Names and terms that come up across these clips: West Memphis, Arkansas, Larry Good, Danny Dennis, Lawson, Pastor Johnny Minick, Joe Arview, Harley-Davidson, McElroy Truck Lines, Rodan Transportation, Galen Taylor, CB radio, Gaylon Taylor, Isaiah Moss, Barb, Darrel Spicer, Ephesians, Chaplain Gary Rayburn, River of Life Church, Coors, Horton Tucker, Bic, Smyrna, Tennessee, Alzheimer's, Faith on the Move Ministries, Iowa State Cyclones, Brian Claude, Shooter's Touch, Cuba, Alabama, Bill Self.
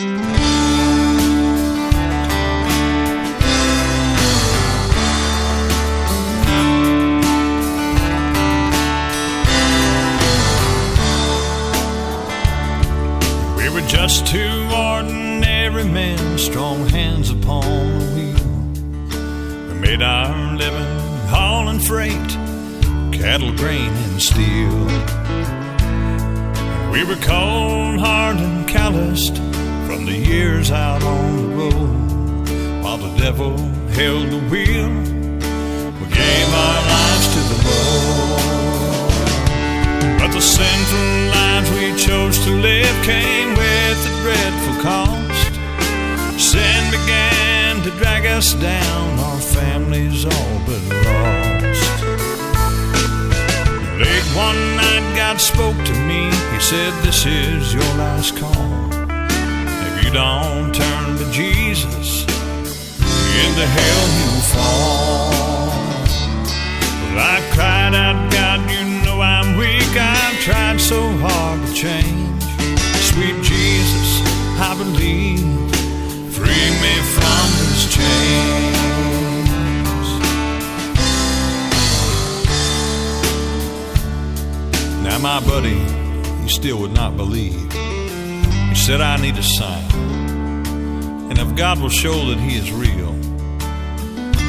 We were just two ordinary men, strong hands upon the wheel. We made our living hauling freight, cattle, grain, and steel. We were cold, hard, and calloused from the years out on the road. While the devil held the wheel, we gave our lives to the Lord. But the sinful lives we chose to live came with a dreadful cost. Sin began to drag us down, our families all but lost. Late one night God spoke to me. He said, "This is your last call. If you don't turn to Jesus, into hell you'll fall." Well, I cried out, "God, you know I'm weak. I've tried so hard to change. Sweet Jesus, I believe. Free me from this chain." Now my buddy, he still would not believe. He said, "I need a sign. And if God will show that he is real,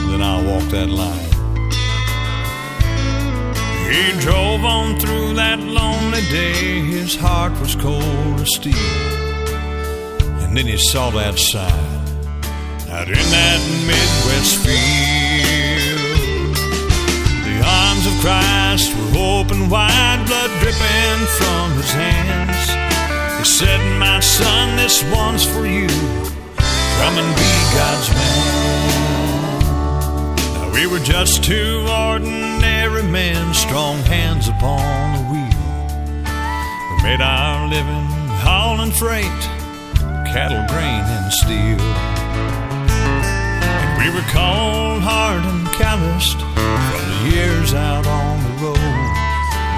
then I'll walk that line." He drove on through that lonely day. His heart was cold as steel. And then he saw that sign out in that Midwest field. The arms of Christ were open wide, blood dripping from his hands. He said, "My son, this one's for you. Come and be God's man." Now, we were just two ordinary men, strong hands upon the wheel. We made our living hauling freight, cattle, grain, and steel. And we were cold, hard, and calloused from the years out on the road.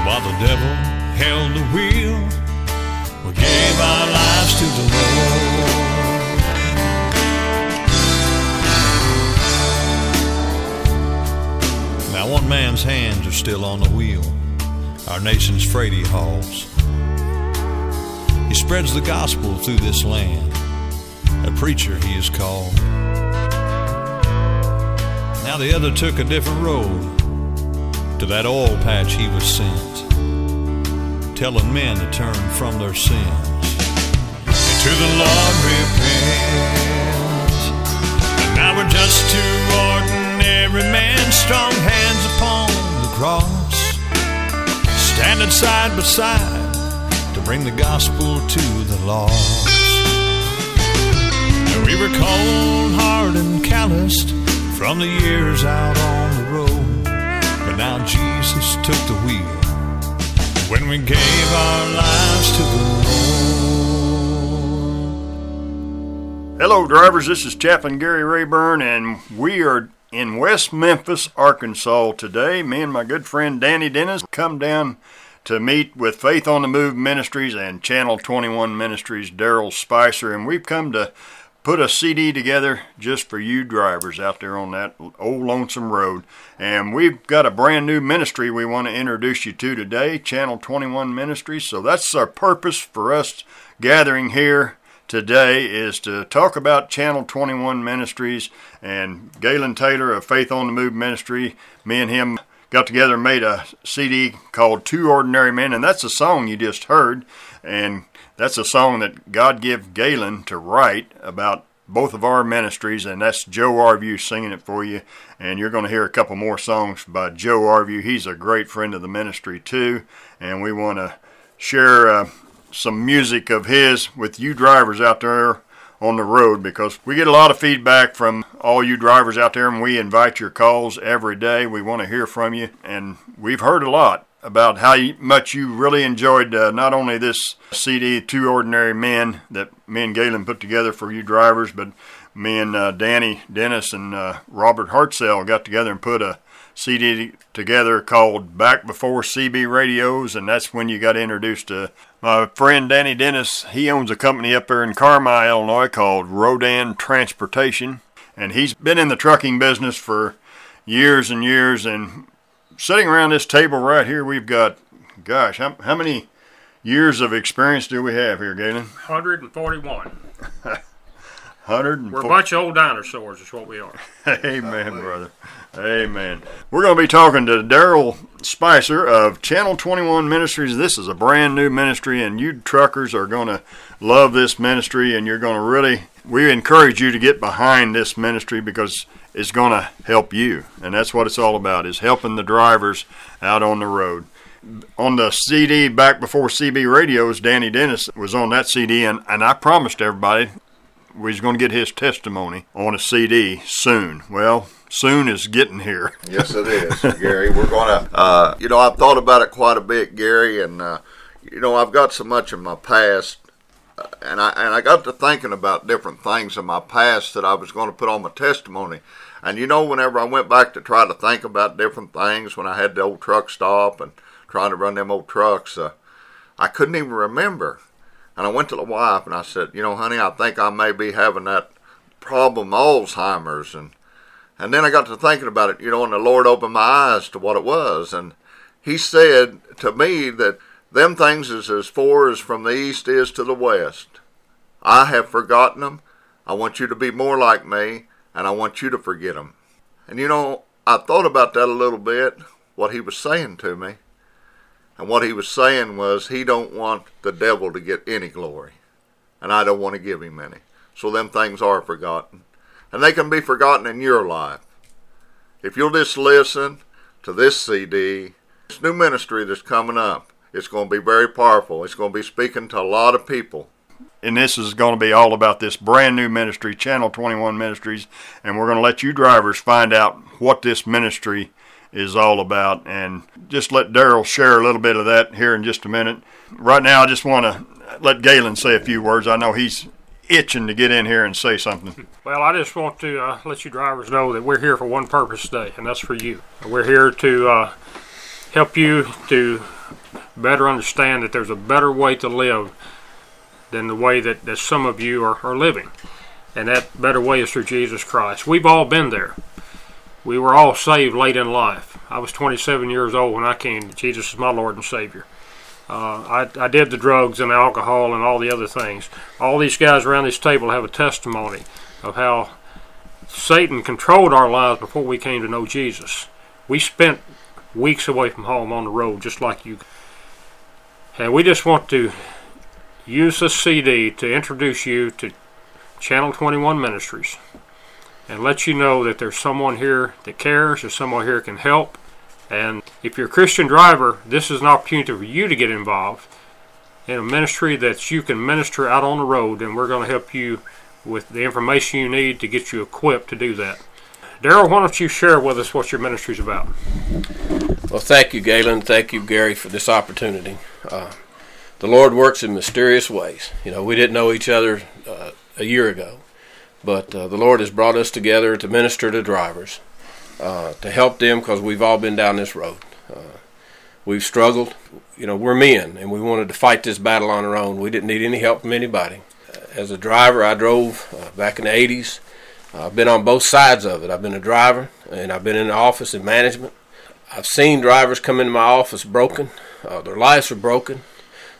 While the devil held the wheel, we gave our lives to the Lord. Now one man's hands are still on the wheel, our nation's freight he hauls. He spreads the gospel through this land, a preacher he is called. Now the other took a different road to that oil patch he was sent, telling men to turn from their sins and to the Lord repent. And now we're just two ordinary men, strong hands upon the cross, standing side by side to bring the gospel to the lost. And we were cold, hard, and calloused from the years out on the road. Now Jesus took the wheel when we gave our lives to the Lord. Hello, drivers. This is Chaplain Gary Rayburn, and we are in West Memphis, Arkansas today. Me and my good friend Danny Dennis come down to meet with Faith on the Move Ministries and Channel 21 Ministries, Darrel Spicer, and we've come to put a CD together just for you drivers out there on that old lonesome road. And we've got a brand new ministry we want to introduce you to today, Channel 21 Ministries. So that's our purpose for us gathering here today, is to talk about Channel 21 Ministries and Galen Taylor of Faith on the Move Ministry. Me and him got together and made a CD called Two Ordinary Men, and that's the song you just heard. And that's a song that God gave Galen to write about both of our ministries, and that's Joe Arview singing it for you. And you're going to hear a couple more songs by Joe Arview. He's a great friend of the ministry, too, and we want to share some music of his with you drivers out there on the road, because we get a lot of feedback from all you drivers out there, and we invite your calls every day. We want to hear from you, and we've heard a lot about how much you really enjoyed not only this CD, Two Ordinary Men, that me and Galen put together for you drivers, but me and Danny Dennis and Robert Hartzell got together and put a CD together called Back Before CB Radios, and that's when you got introduced to my friend Danny Dennis. He owns a company up there in Carmi, Illinois called Rodan Transportation, and he's been in the trucking business for years and years. And sitting around this table right here, we've got, gosh, how many years of experience do we have here, Galen? 141. 140. We're a bunch of old dinosaurs is what we are. Amen, brother. Amen. We're going to be talking to Darrel Spicer of Channel 21 Ministries. This is a brand new ministry, and you truckers are going to love this ministry, and you're going to really, we encourage you to get behind this ministry because it's going to help you. And that's what it's all about, is helping the drivers out on the road. On the CD Back Before CB Radios, Danny Dennis was on that CD, and I promised everybody we was going to get his testimony on a CD soon. Well, soon is getting here. Yes, it is, Gary. We're going to, I've thought about it quite a bit, Gary, and, I've got so much in my past, and I got to thinking about different things in my past that I was going to put on my testimony. And, whenever I went back to try to think about different things when I had the old truck stop and trying to run them old trucks, I couldn't even remember. And I went to the wife and I said, honey, I think I may be having that problem, Alzheimer's. And then I got to thinking about it, and the Lord opened my eyes to what it was. And he said to me that them things is as far as from the east is to the west. I have forgotten them. I want you to be more like me, and I want you to forget them. And, I thought about that a little bit, what he was saying to me. And what he was saying was he don't want the devil to get any glory. And I don't want to give him any. So them things are forgotten. And they can be forgotten in your life. If you'll just listen to this CD, this new ministry that's coming up, it's going to be very powerful. It's going to be speaking to a lot of people. And this is going to be all about this brand new ministry, Channel 21 Ministries. And we're going to let you drivers find out what this ministry is all about, and just let Darrel share a little bit of that here in just a minute. Right now, I just want to let Galen say a few words. I know he's itching to get in here and say something. Well, I just want to let you drivers know that we're here for one purpose today, and that's for you. We're here to help you to better understand that there's a better way to live than the way that some of you are living, and that better way is through Jesus Christ. We've all been there. We were all saved late in life. I was 27 years old when I came to Jesus as my Lord and Savior. I did the drugs and the alcohol and all the other things. All these guys around this table have a testimony of how Satan controlled our lives before we came to know Jesus. We spent weeks away from home on the road just like you. And we just want to use this CD to introduce you to Channel 21 Ministries, and let you know that there's someone here that cares, there's someone here that can help. And if you're a Christian driver, this is an opportunity for you to get involved in a ministry that you can minister out on the road, and we're going to help you with the information you need to get you equipped to do that. Darrel, why don't you share with us what your ministry is about? Well, thank you, Galen. Thank you, Gary, for this opportunity. The Lord works in mysterious ways. We didn't know each other a year ago. But the Lord has brought us together to minister to drivers, to help them, because we've all been down this road. We've struggled. We're men, and we wanted to fight this battle on our own. We didn't need any help from anybody. As a driver, I drove back in the 80s. I've been on both sides of it. I've been a driver, and I've been in the office in management. I've seen drivers come into my office broken. Their lives are broken.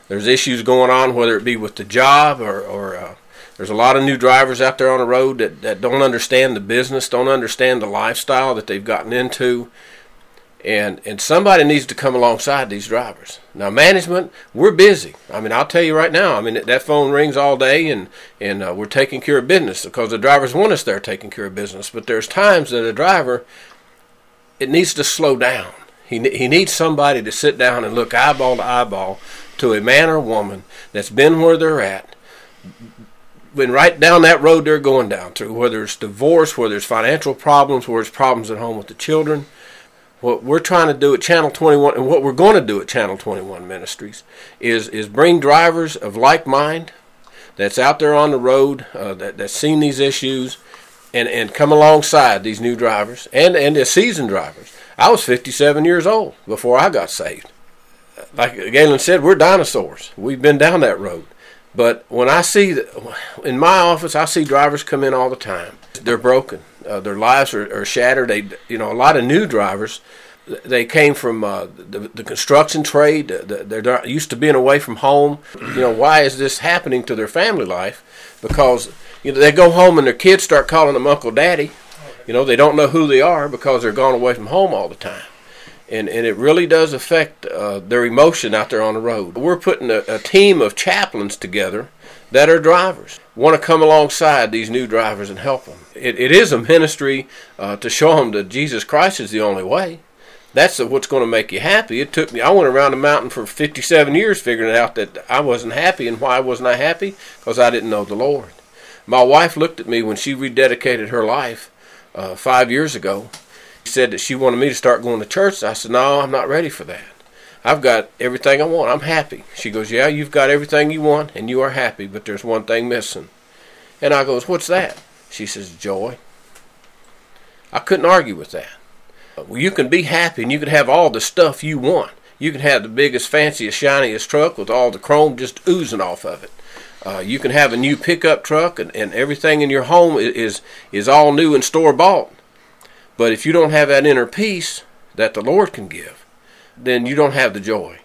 There's issues going on, whether it be with the job or there's a lot of new drivers out there on the road that don't understand the business, don't understand the lifestyle that they've gotten into. And somebody needs to come alongside these drivers. Now, management, we're busy. I'll tell you right now, that phone rings all day, and we're taking care of business because the drivers want us there taking care of business. But there's times that a driver, it needs to slow down. He needs somebody to sit down and look eyeball to eyeball to a man or woman that's been where they're at, when right down that road they're going down through, whether it's divorce, whether it's financial problems, whether it's problems at home with the children. What we're trying to do at Channel 21, and what we're going to do at Channel 21 Ministries, is bring drivers of like mind that's out there on the road, that's seen these issues, and come alongside these new drivers and the seasoned drivers. I was 57 years old before I got saved. Like Galen said, we're dinosaurs. We've been down that road. But when I see, in my office, I see drivers come in all the time. They're broken. Their lives are shattered. A lot of new drivers, they came from the construction trade. They're used to being away from home. Why is this happening to their family life? Because they go home and their kids start calling them Uncle Daddy. They don't know who they are because they're gone away from home all the time. And it really does affect their emotion out there on the road. We're putting a team of chaplains together that are drivers, want to come alongside these new drivers and help them. It is a ministry to show them that Jesus Christ is the only way. That's what's going to make you happy. It took me, I went around the mountain for 57 years figuring out that I wasn't happy. And why wasn't I happy? Because I didn't know the Lord. My wife looked at me when she rededicated her life 5 years ago. She said that she wanted me to start going to church. I said, no, I'm not ready for that. I've got everything I want. I'm happy. She goes, yeah, you've got everything you want, and you are happy, but there's one thing missing. And I goes, what's that? She says, joy. I couldn't argue with that. Well, you can be happy, and you can have all the stuff you want. You can have the biggest, fanciest, shiniest truck with all the chrome just oozing off of it. You can have a new pickup truck, and everything in your home is all new and store-bought. But if you don't have that inner peace that the Lord can give, then you don't have the joy.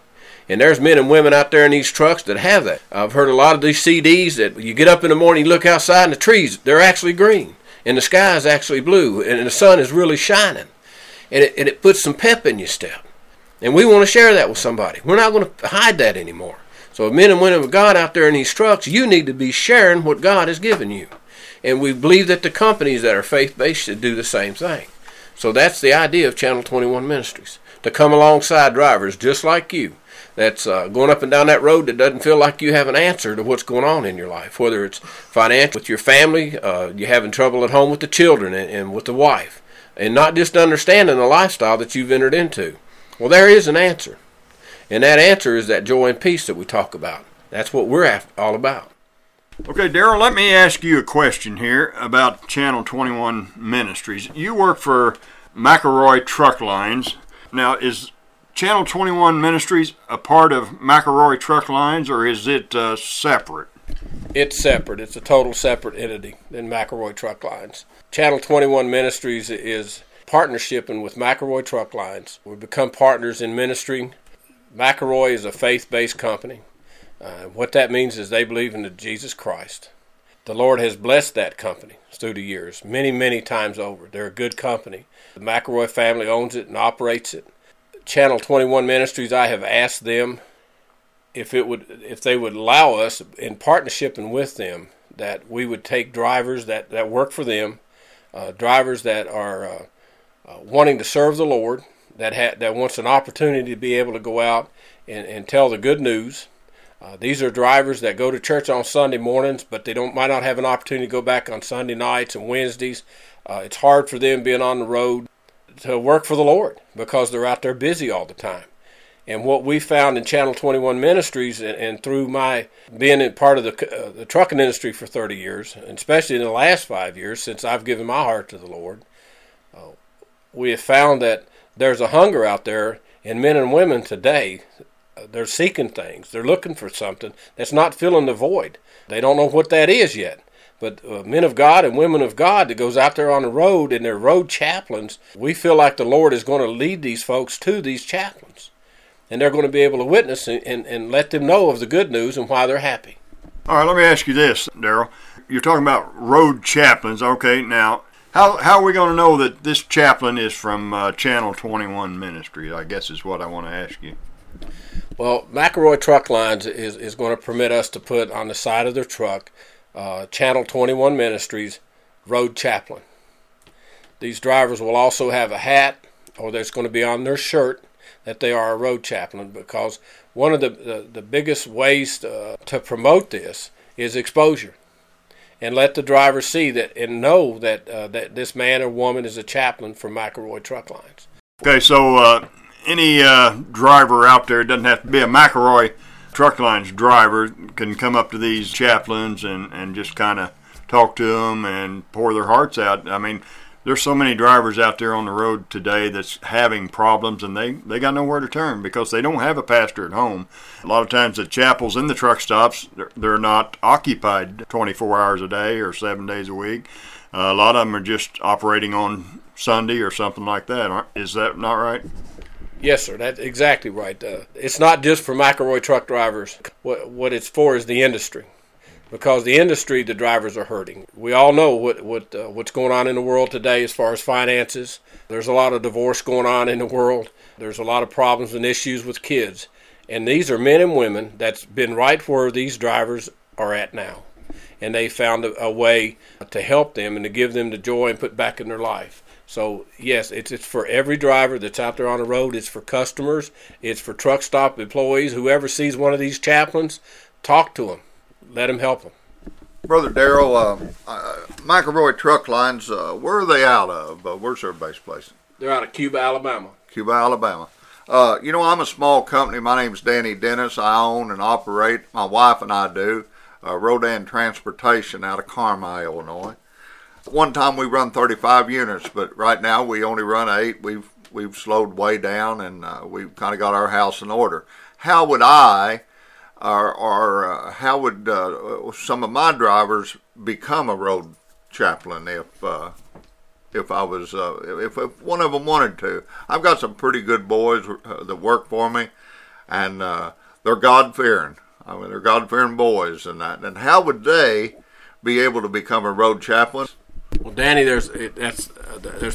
And there's men and women out there in these trucks that have that. I've heard a lot of these CDs that you get up in the morning, you look outside, and the trees, they're actually green. And the sky is actually blue. And the sun is really shining. And it puts some pep in your step. And we want to share that with somebody. We're not going to hide that anymore. So men and women of God out there in these trucks, you need to be sharing what God has given you. And we believe that the companies that are faith-based should do the same thing. So that's the idea of Channel 21 Ministries, to come alongside drivers just like you that's going up and down that road that doesn't feel like you have an answer to what's going on in your life, whether it's financial with your family, you're having trouble at home with the children and with the wife, and not just understanding the lifestyle that you've entered into. Well, there is an answer, and that answer is that joy and peace that we talk about. That's what we're all about. Okay, Darrel, let me ask you a question here about Channel 21 Ministries. You work for McElroy Truck Lines. Now, is Channel 21 Ministries a part of McElroy Truck Lines, or is it separate? It's separate. It's a total separate entity than McElroy Truck Lines. Channel 21 Ministries is partnershiping with McElroy Truck Lines. We've become partners in ministry. McElroy is a faith-based company. What that means is they believe in Jesus Christ. The Lord has blessed that company through the years, many, many times over. They're a good company. The McElroy family owns it and operates it. Channel 21 Ministries, I have asked them if they would allow us, in partnership and with them, that we would take drivers that work for them, drivers that are wanting to serve the Lord, that wants an opportunity to be able to go out and tell the good news. These are drivers that go to church on Sunday mornings, but they might not have an opportunity to go back on Sunday nights and Wednesdays. It's hard for them being on the road to work for the Lord because they're out there busy all the time. And what we found in Channel 21 Ministries, and through my being a part of the trucking industry for 30 years, and especially in the last 5 years since I've given my heart to the Lord, we have found that there's a hunger out there in men and women today. They're seeking things. They're looking for something that's not filling the void. They don't know what that is yet. But men of God and women of God that goes out there on the road, and they're road chaplains, we feel like the Lord is going to lead these folks to these chaplains. And they're going to be able to witness and let them know of the good news and why they're happy. All right, let me ask you this, Darrel. You're talking about road chaplains. Okay, now, how are we going to know that this chaplain is from Channel 21 Ministries, I guess is what I want to ask you. Well, McElroy Truck Lines is going to permit us to put on the side of their truck, Channel 21 Ministries, Road Chaplain. These drivers will also have a hat, or that's going to be on their shirt, that they are a road chaplain, because one of the biggest ways to promote this is exposure. And let the driver see that and know that this man or woman is a chaplain for McElroy Truck Lines. Okay, so... Any driver out there, doesn't have to be a McElroy Truck Lines driver, can come up to these chaplains and just kind of talk to them and pour their hearts out. I mean, there's so many drivers out there on the road today that's having problems, and they got nowhere to turn because they don't have a pastor at home. A lot of times the chapels in the truck stops, they're not occupied 24 hours a day or 7 days a week. A lot of them are just operating on Sunday or something like that. Is that not right? Yes, sir. That's exactly right. It's not just for McElroy truck drivers. What it's for is the industry. Because the industry, the drivers are hurting. We all know what's going on in the world today as far as finances. There's a lot of divorce going on in the world. There's a lot of problems and issues with kids. And these are men and women that's been right where these drivers are at now. And they found a way to help them and to give them the joy and put back in their life. So, yes, it's for every driver that's out there on the road. It's for customers. It's for truck stop employees. Whoever sees one of these chaplains, talk to them. Let him help him. Brother Darrel, McElroy Truck Lines, where are they out of? Where's their base place? They're out of Cuba, Alabama. Cuba, Alabama. You know, I'm a small company. My name's Danny Dennis. I own and operate, my wife and I do, Rodan Transportation out of Carmi, Illinois. One time we run 35 units, but right now we only run 8. We've slowed way down, and we've kind of got our house in order. How would I... How would some of my drivers become a road chaplain if one of them wanted to? I've got some pretty good boys that work for me, and they're God-fearing. I mean, they're God-fearing boys and that. And how would they be able to become a road chaplain? Well, Danny, there's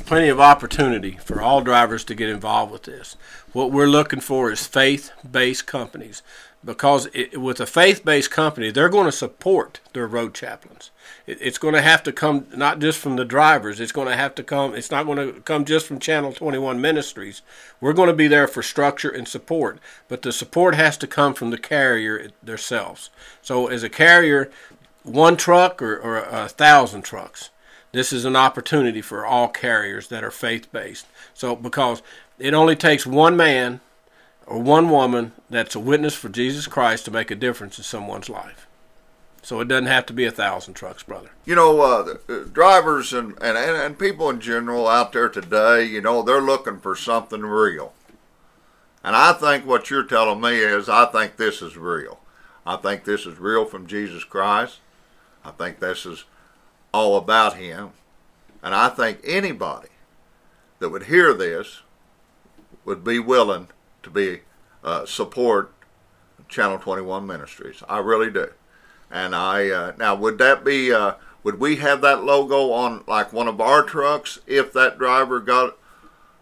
plenty of opportunity for all drivers to get involved with this. What we're looking for is faith-based companies. Because with a faith-based company, they're going to support their road chaplains. It's going to have to come not just from the drivers. It's not going to come just from Channel 21 Ministries. We're going to be there for structure and support, but the support has to come from the carrier themselves. So as a carrier, one truck or 1,000 trucks, this is an opportunity for all carriers that are faith-based. So because it only takes one man or one woman that's a witness for Jesus Christ to make a difference in someone's life. So it doesn't have to be 1,000 trucks, brother. You know, drivers and people in general out there today, you know, they're looking for something real. And I think what you're telling me is I think this is real. I think this is real from Jesus Christ. I think this is all about Him. And I think anybody that would hear this would be willing to be support Channel 21 Ministries. I really do. And I now would that be would we have that logo on like one of our trucks if that driver got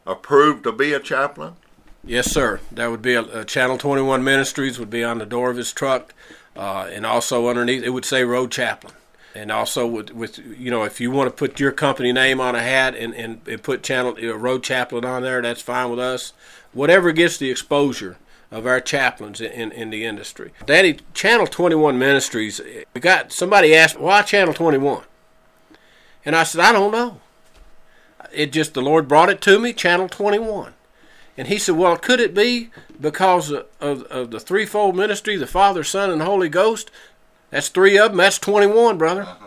approved to be a chaplain? Yes, sir. That would be a Channel 21 Ministries would be on the door of his truck, and also underneath it would say Road Chaplain. And also with you know, if you want to put your company name on a hat and put Channel Road Chaplain on there, that's fine with us. Whatever gets the exposure of our chaplains in the industry. Daddy, Channel 21 Ministries, we got somebody asked, why Channel 21? And I said, I don't know. It just, the Lord brought it to me, Channel 21. And He said, well, could it be because of the threefold ministry, the Father, Son, and Holy Ghost? That's 3 of them. That's 21, brother. Uh-huh.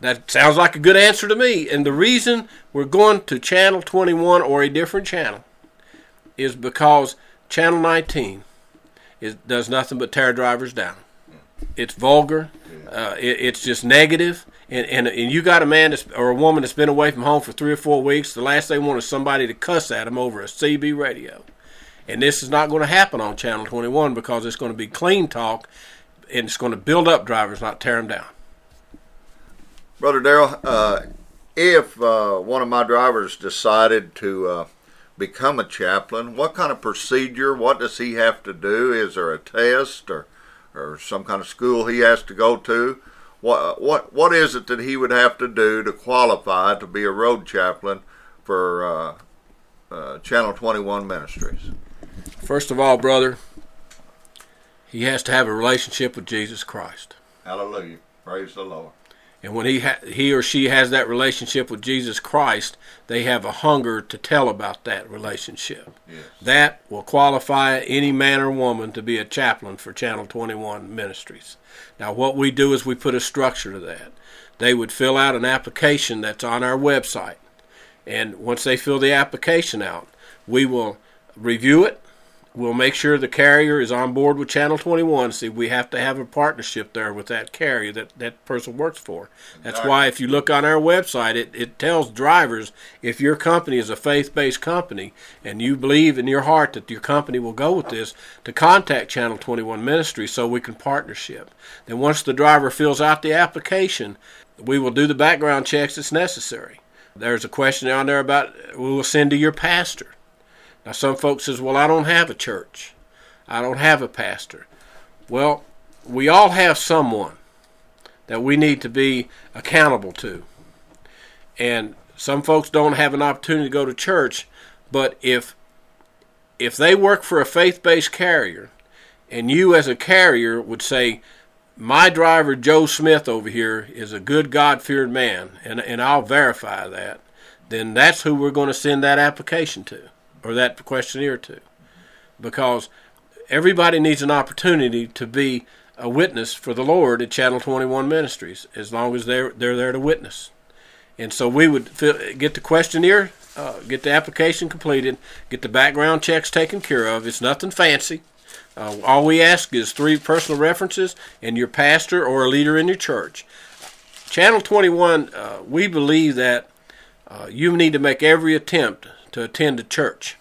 That sounds like a good answer to me. And the reason we're going to Channel 21 or a different channel is because Channel 19 does nothing but tear drivers down. It's vulgar. It's just negative. And you got a man or a woman that's been away from home for 3 or 4 weeks, the last they want is somebody to cuss at them over a CB radio. And this is not going to happen on Channel 21 because it's going to be clean talk, and it's going to build up drivers, not tear them down. Brother Darrel, if one of my drivers decided to... become a chaplain, what kind of procedure, what does he have to do? Is there a test or some kind of school he has to go to? What is it that he would have to do to qualify to be a road chaplain for Channel 21 Ministries? First of all, brother, he has to have a relationship with Jesus Christ. Hallelujah. Praise the Lord. And when he or she has that relationship with Jesus Christ, they have a hunger to tell about that relationship. Yes. That will qualify any man or woman to be a chaplain for Channel 21 Ministries. Now, what we do is we put a structure to that. They would fill out an application that's on our website. And once they fill the application out, we will review it. We'll make sure the carrier is on board with Channel 21. See, we have to have a partnership there with that carrier that person works for. That's why if you look on our website, it tells drivers, if your company is a faith-based company and you believe in your heart that your company will go with this, to contact Channel 21 Ministry so we can partnership. Then once the driver fills out the application, we will do the background checks that's necessary. There's a question down there about, we will send to your pastor. Now, some folks says, well, I don't have a church. I don't have a pastor. Well, we all have someone that we need to be accountable to. And some folks don't have an opportunity to go to church, but if they work for a faith-based carrier, and you as a carrier would say, my driver Joe Smith over here is a good God-feared man, and I'll verify that, then that's who we're going to send that application to. Or that questionnaire to, because everybody needs an opportunity to be a witness for the Lord at Channel 21 Ministries, as long as they're there to witness. And so we would get the questionnaire, get the application completed, get the background checks taken care of. It's nothing fancy. All we ask is 3 personal references and your pastor or a leader in your church. Channel 21, we believe that you need to make every attempt to attend a church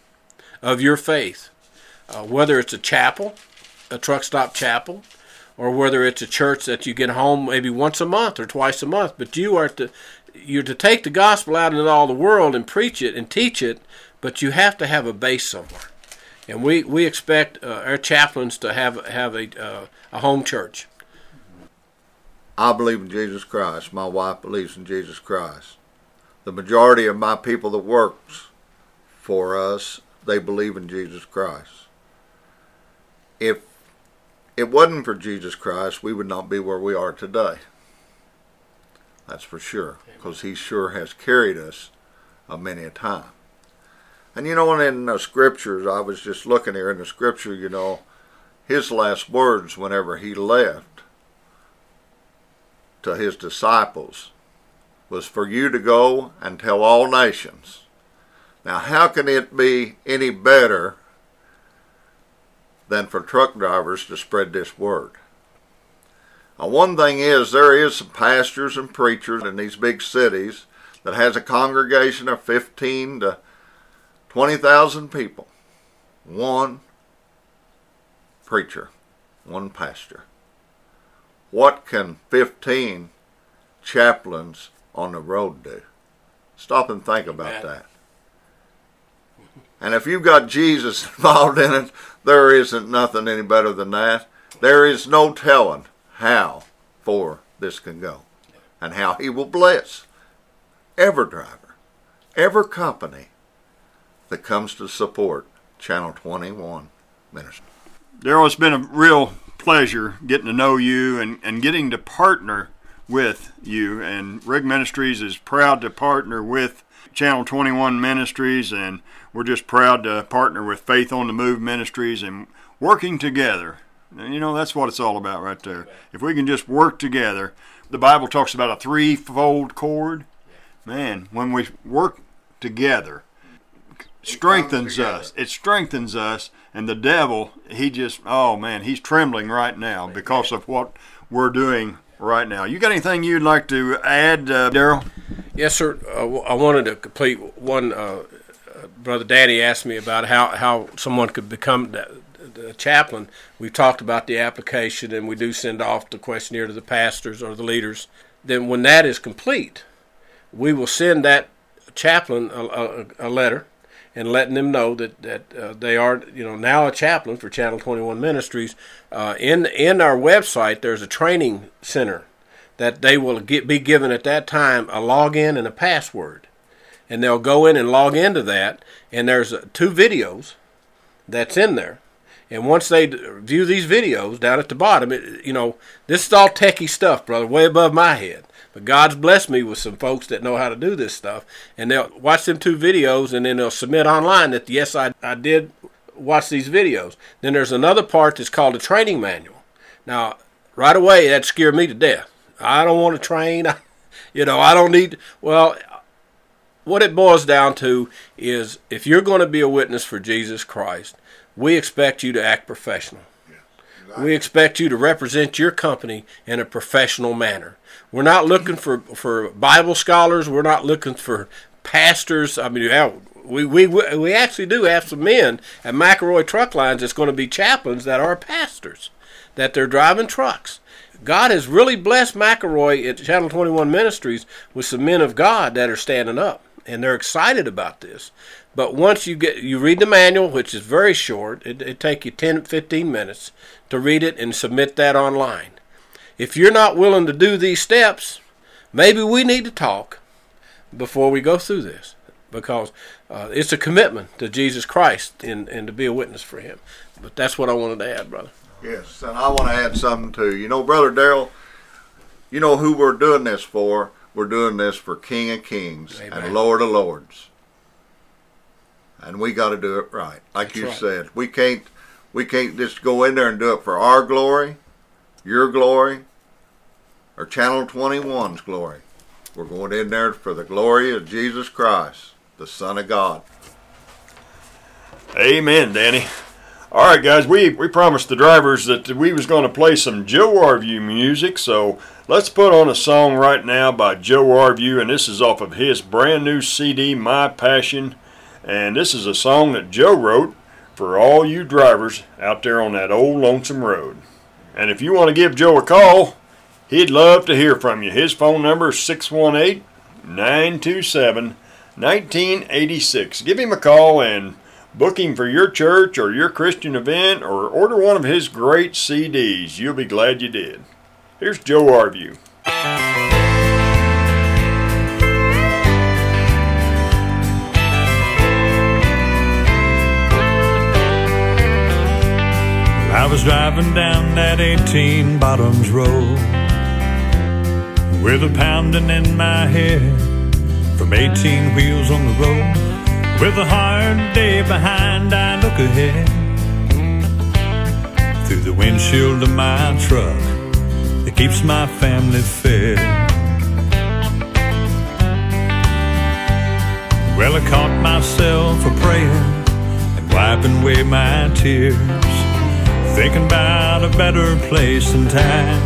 of your faith, whether it's a chapel, a truck stop chapel, or whether it's a church that you get home maybe once a month or twice a month. But you're to take the gospel out into all the world and preach it and teach it, but you have to have a base somewhere. And we expect our chaplains to have a home church. I believe in Jesus Christ. My wife believes in Jesus Christ. The majority of my people that works for us, they believe in Jesus Christ. If it wasn't for Jesus Christ, we would not be where we are today. That's for sure, because He sure has carried us many a time. And you know, in the scriptures, I was just looking here in the scripture, you know, His last words whenever He left to His disciples was for you to go and tell all nations. Now, how can it be any better than for truck drivers to spread this word? Now, one thing is, there is some pastors and preachers in these big cities that has a congregation of 15 to 20,000 people. One preacher, one pastor. What can 15 chaplains on the road do? Stop and think about that. And if you've got Jesus involved in it, there isn't nothing any better than that. There is no telling how far this can go and how He will bless every driver, every company that comes to support Channel 21 Ministry. Darrel, it's been a real pleasure getting to know you and getting to partner with you. And Rig Ministries is proud to partner with Channel 21 Ministries, and we're just proud to partner with Faith on the Move Ministries and working together. You know, that's what it's all about right there. If we can just work together, the Bible talks about a threefold cord. Man, when we work together, strengthens us. It strengthens us, and the devil, he's trembling right now because of what we're doing right now. You got anything you'd like to add, Darrel? Yes, sir. I wanted to complete one. Brother Danny asked me about how someone could become the chaplain. We've talked about the application, and we do send off the questionnaire to the pastors or the leaders. Then when that is complete, we will send that chaplain a letter and letting them know that they are now a chaplain for Channel 21 Ministries. In our website, there's a training center that they will be given at that time a login and a password. And they'll go in and log into that, and there's 2 videos that's in there. And once they view these videos down at the bottom, this is all techie stuff, brother, way above my head. But God's blessed me with some folks that know how to do this stuff. And they'll watch them two videos, and then they'll submit online that, yes, I did watch these videos. Then there's another part that's called a training manual. Now, right away, that scared me to death. I don't want to train. I don't need to. Well, what it boils down to is if you're going to be a witness for Jesus Christ, we expect you to act professional. We expect you to represent your company in a professional manner. We're not looking for Bible scholars. We're not looking for pastors. I mean, we actually do have some men at McElroy Truck Lines that's going to be chaplains that are pastors, that they're driving trucks. God has really blessed McElroy at Channel 21 Ministries with some men of God that are standing up, and they're excited about this. But once you read the manual, which is very short, it take you 10, 15 minutes to read it and submit that online. If you're not willing to do these steps, maybe we need to talk before we go through this, because it's a commitment to Jesus Christ and to be a witness for him. But that's what I wanted to add, brother. Yes, and I want to add something too. Brother Darrel, you know who we're doing this for? We're doing this for King of Kings. Amen. And Lord of Lords. And we got to do it right. Like you said, we can't just go in there and do it for our glory, your glory, or Channel 21's glory. We're going in there for the glory of Jesus Christ, the Son of God. Amen, Danny. All right, guys, we promised the drivers that we was going to play some Joe Arview music, so let's put on a song right now by Joe Arview, and this is off of his brand new CD, My Passion. And this is a song that Joe wrote for all you drivers out there on that old lonesome road. And if you want to give Joe a call, he'd love to hear from you. His phone number is 618-927-1986. Give him a call and book him for your church or your Christian event, or order one of his great CDs. You'll be glad you did. Here's Joe Arview. I was driving down that 18 Bottoms Road with a pounding in my head from 18 wheels on the road. With a hard day behind, I look ahead through the windshield of my truck that keeps my family fed. Well, I caught myself a-praying and wiping away my tears, thinking about a better place and time,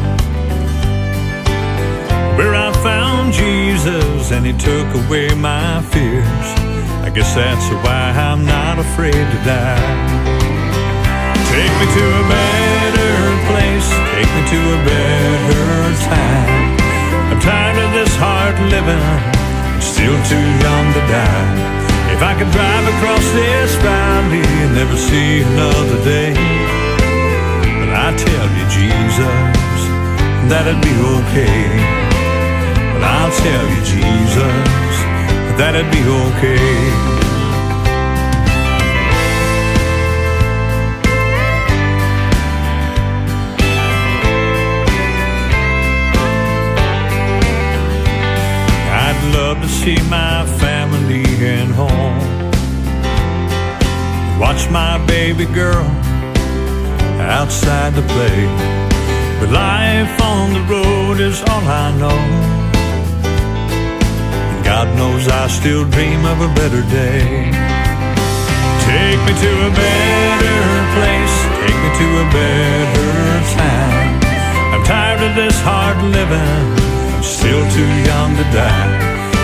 where I found Jesus and he took away my fears. I guess that's why I'm not afraid to die. Take me to a better place, take me to a better time. I'm tired of this hard living, I'm still too young to die. If I could drive across this valley and never see another day, I tell you, Jesus, that'd be okay. But I'll tell you, Jesus, that'd be okay. I'd love to see my family and home, watch my baby girl outside to play, but life on the road is all I know, and God knows I still dream of a better day. Take me to a better place, take me to a better time. I'm tired of this hard living, I'm still too young to die.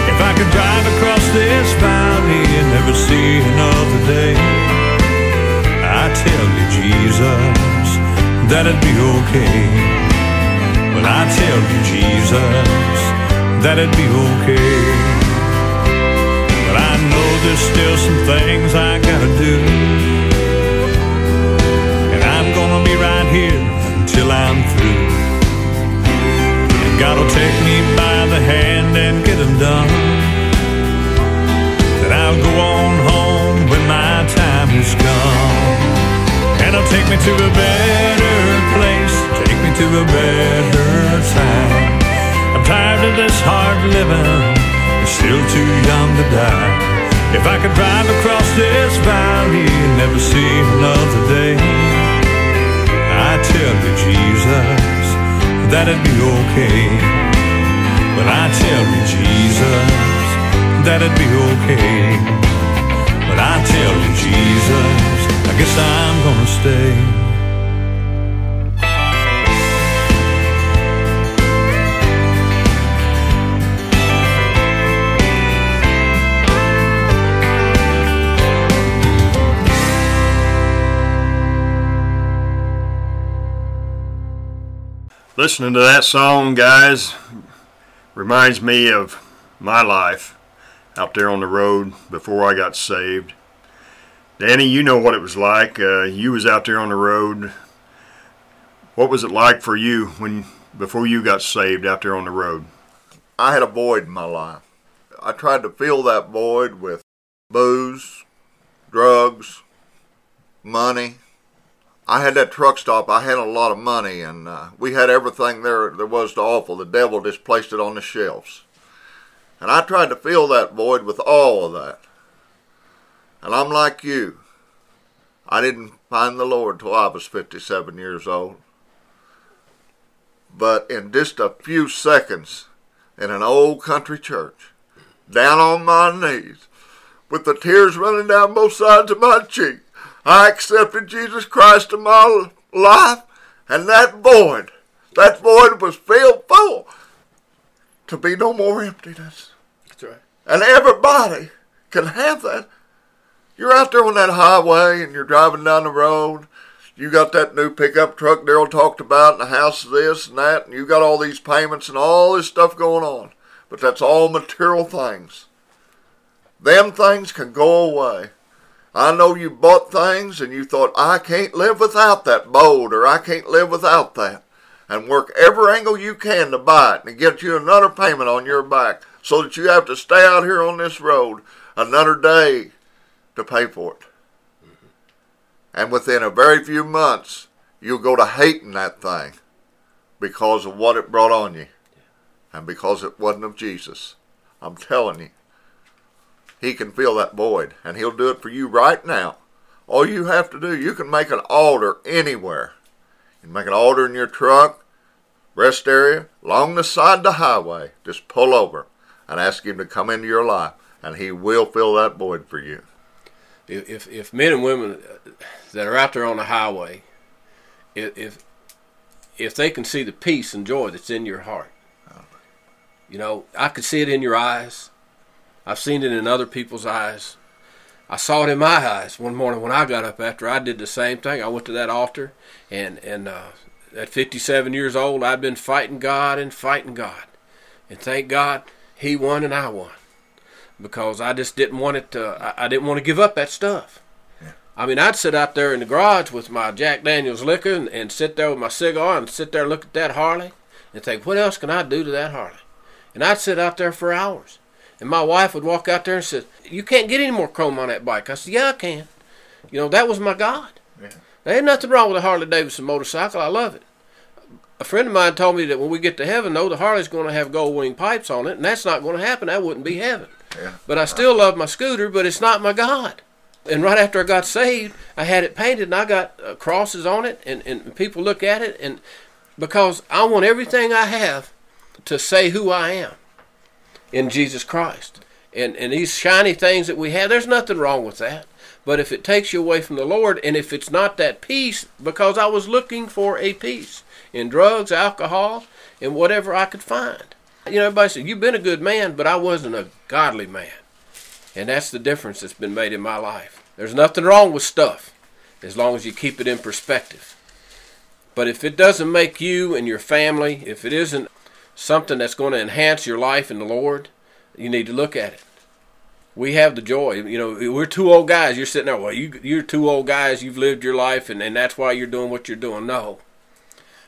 If I could drive across this valley and never see another day, I tell you, Jesus, that'd be okay. Well, I tell you, Jesus, that'd be okay. But I know there's still some things I gotta do, and I'm gonna be right here until I'm through. And God'll take me by the hand and get them done. Then I'll go on home when my time is gone. And I'll take me to a better place, take me to a better time. I'm tired of this hard living is still too young to die. If I could drive across this valley and never see another day, I tell you, Jesus, that'd be okay. But I tell you, Jesus, that'd be okay. But I tell you, Jesus, I guess I'm gonna stay. Listening to that song, guys, reminds me of my life out there on the road before I got saved. Danny, you know what it was like. You was out there on the road. What was it like for you before you got saved out there on the road? I had a void in my life. I tried to fill that void with booze, drugs, money. I had that truck stop. I had a lot of money, and we had everything there was to offer. The devil just placed it on the shelves. And I tried to fill that void with all of that. And I'm like you. I didn't find the Lord till I was 57 years old. But in just a few seconds, in an old country church, down on my knees, with the tears running down both sides of my cheek, I accepted Jesus Christ in my life, and that void was filled full to be no more emptiness. That's right. And everybody can have that. You're out there on that highway, and you're driving down the road. You got that new pickup truck Darrel talked about, and the house this and that, and you got all these payments and all this stuff going on. But that's all material things. Them things can go away. I know you bought things and you thought, I can't live without that boat, or I can't live without that. And work every angle you can to buy it and get you another payment on your back so that you have to stay out here on this road another day to pay for it. Mm-hmm. And within a very few months, you'll go to hating that thing because of what it brought on you and because it wasn't of Jesus. I'm telling you. He can fill that void, and he'll do it for you right now. All you have to do, you can make an altar anywhere. You can make an altar in your truck, rest area, along the side of the highway. Just pull over and ask him to come into your life, and he will fill that void for you. If men and women that are out there on the highway, if they can see the peace and joy that's in your heart, you know, I could see it in your eyes. I've seen it in other people's eyes. I saw it in my eyes one morning when I got up after I did the same thing. I went to that altar, and at 57 years old, I'd been fighting God. And thank God, he won and I won, because I just didn't want it to, I didn't want to give up that stuff. Yeah. I mean, I'd sit out there in the garage with my Jack Daniels liquor and sit there with my cigar and sit there and look at that Harley and think, what else can I do to that Harley? And I'd sit out there for hours. And my wife would walk out there and say, you can't get any more chrome on that bike. I said, yeah, I can. You know, that was my God. Yeah. There ain't nothing wrong with a Harley-Davidson motorcycle. I love it. A friend of mine told me that when we get to heaven, though, the Harley's going to have gold-wing pipes on it, and that's not going to happen. That wouldn't be heaven. Yeah. But I still love my scooter, but it's not my God. And right after I got saved, I had it painted, and I got crosses on it, and people look at it, and because I want everything I have to say who I am in Jesus Christ. And these shiny things that we have, there's nothing wrong with that. But if it takes you away from the Lord, and if it's not that peace, because I was looking for a peace in drugs, alcohol, and whatever I could find. You know, everybody said, you've been a good man, but I wasn't a godly man. And that's the difference that's been made in my life. There's nothing wrong with stuff, as long as you keep it in perspective. But if it doesn't make you and your family, if it isn't something that's going to enhance your life in the Lord, you need to look at it. We have the joy. You know, we're two old guys. You're sitting there, well, you're two old guys. You've lived your life, and that's why you're doing what you're doing. No.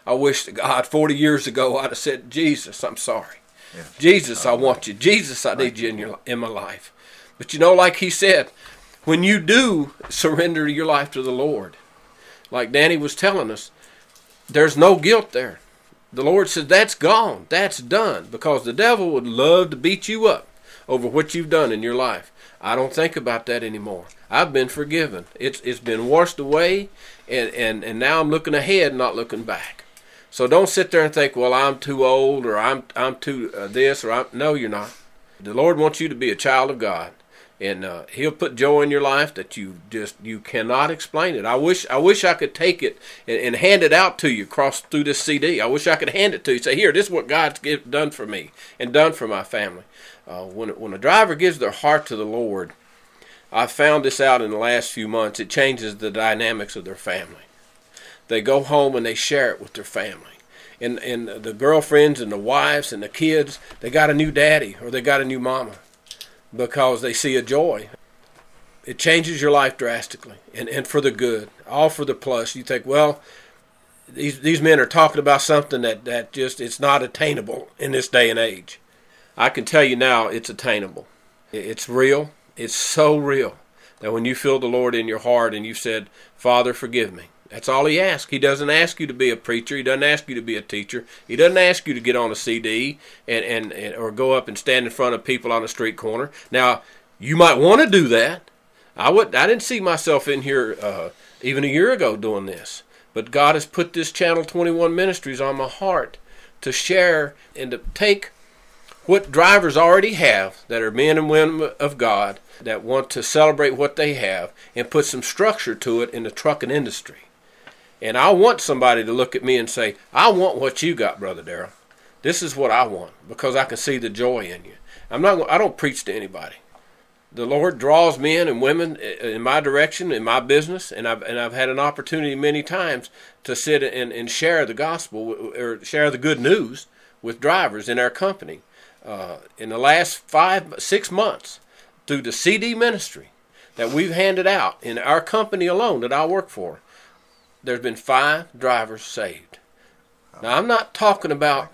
I wish to God 40 years ago I'd have said, Jesus, I'm sorry. Yeah. Jesus, I want you. Jesus, I need you in my life. But you know, like he said, when you do surrender your life to the Lord, like Danny was telling us, there's no guilt there. the Lord said, that's gone. That's done. Because the devil would love to beat you up over what you've done in your life. I don't think about that anymore. I've been forgiven. It's been washed away, and now I'm looking ahead, not looking back. So don't sit there and think, well, I'm too old, or I'm too this, or I'm... No, you're not. The Lord wants you to be a child of God, and He'll put joy in your life that you cannot explain it. I wish I could take it and hand it out to you, cross through this CD. I wish I could hand it to you. Say, here, this is what God's done for me and done for my family. When a driver gives their heart to the Lord, I found this out in the last few months, it changes the dynamics of their family. They go home and they share it with their family. And the girlfriends and the wives and the kids, they got a new daddy or they got a new mama because they see a joy. It changes your life drastically and for the good, all for the plus. You think, well, these men are talking about something that just, it's not attainable in this day and age. I can tell you now it's attainable. It's real. It's so real that when you feel the Lord in your heart and you said, Father, forgive me. That's all He asks. He doesn't ask you to be a preacher. He doesn't ask you to be a teacher. He doesn't ask you to get on a CD and or go up and stand in front of people on a street corner. Now, you might want to do that. I didn't see myself in here even a year ago doing this. But God has put this Channel 21 Ministries on my heart to share and to take what drivers already have that are men and women of God that want to celebrate what they have and put some structure to it in the trucking industry. And I want somebody to look at me and say, I want what you got, Brother Darrel. This is what I want because I can see the joy in you. I don't preach to anybody. The Lord draws men and women in my direction, in my business, and I've had an opportunity many times to sit and share the gospel or share the good news with drivers in our company. In the last 5-6 months, through the CD ministry that we've handed out in our company alone that I work for, there's been 5 drivers saved. Now, I'm not talking about,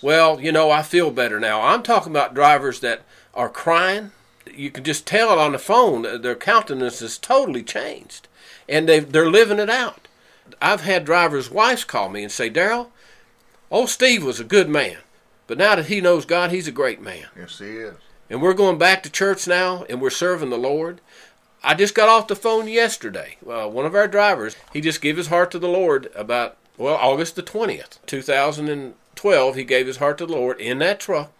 well, you know, I feel better now. I'm talking about drivers that are crying. You can just tell on the phone their countenance is totally changed, and they're living it out. I've had drivers' wives call me and say, Darrel, old Steve was a good man, but now that he knows God, he's a great man. Yes, he is. And we're going back to church now, and we're serving the Lord. I just got off the phone yesterday. One of our drivers, he just gave his heart to the Lord about, August the 20th, 2012. He gave his heart to the Lord in that truck,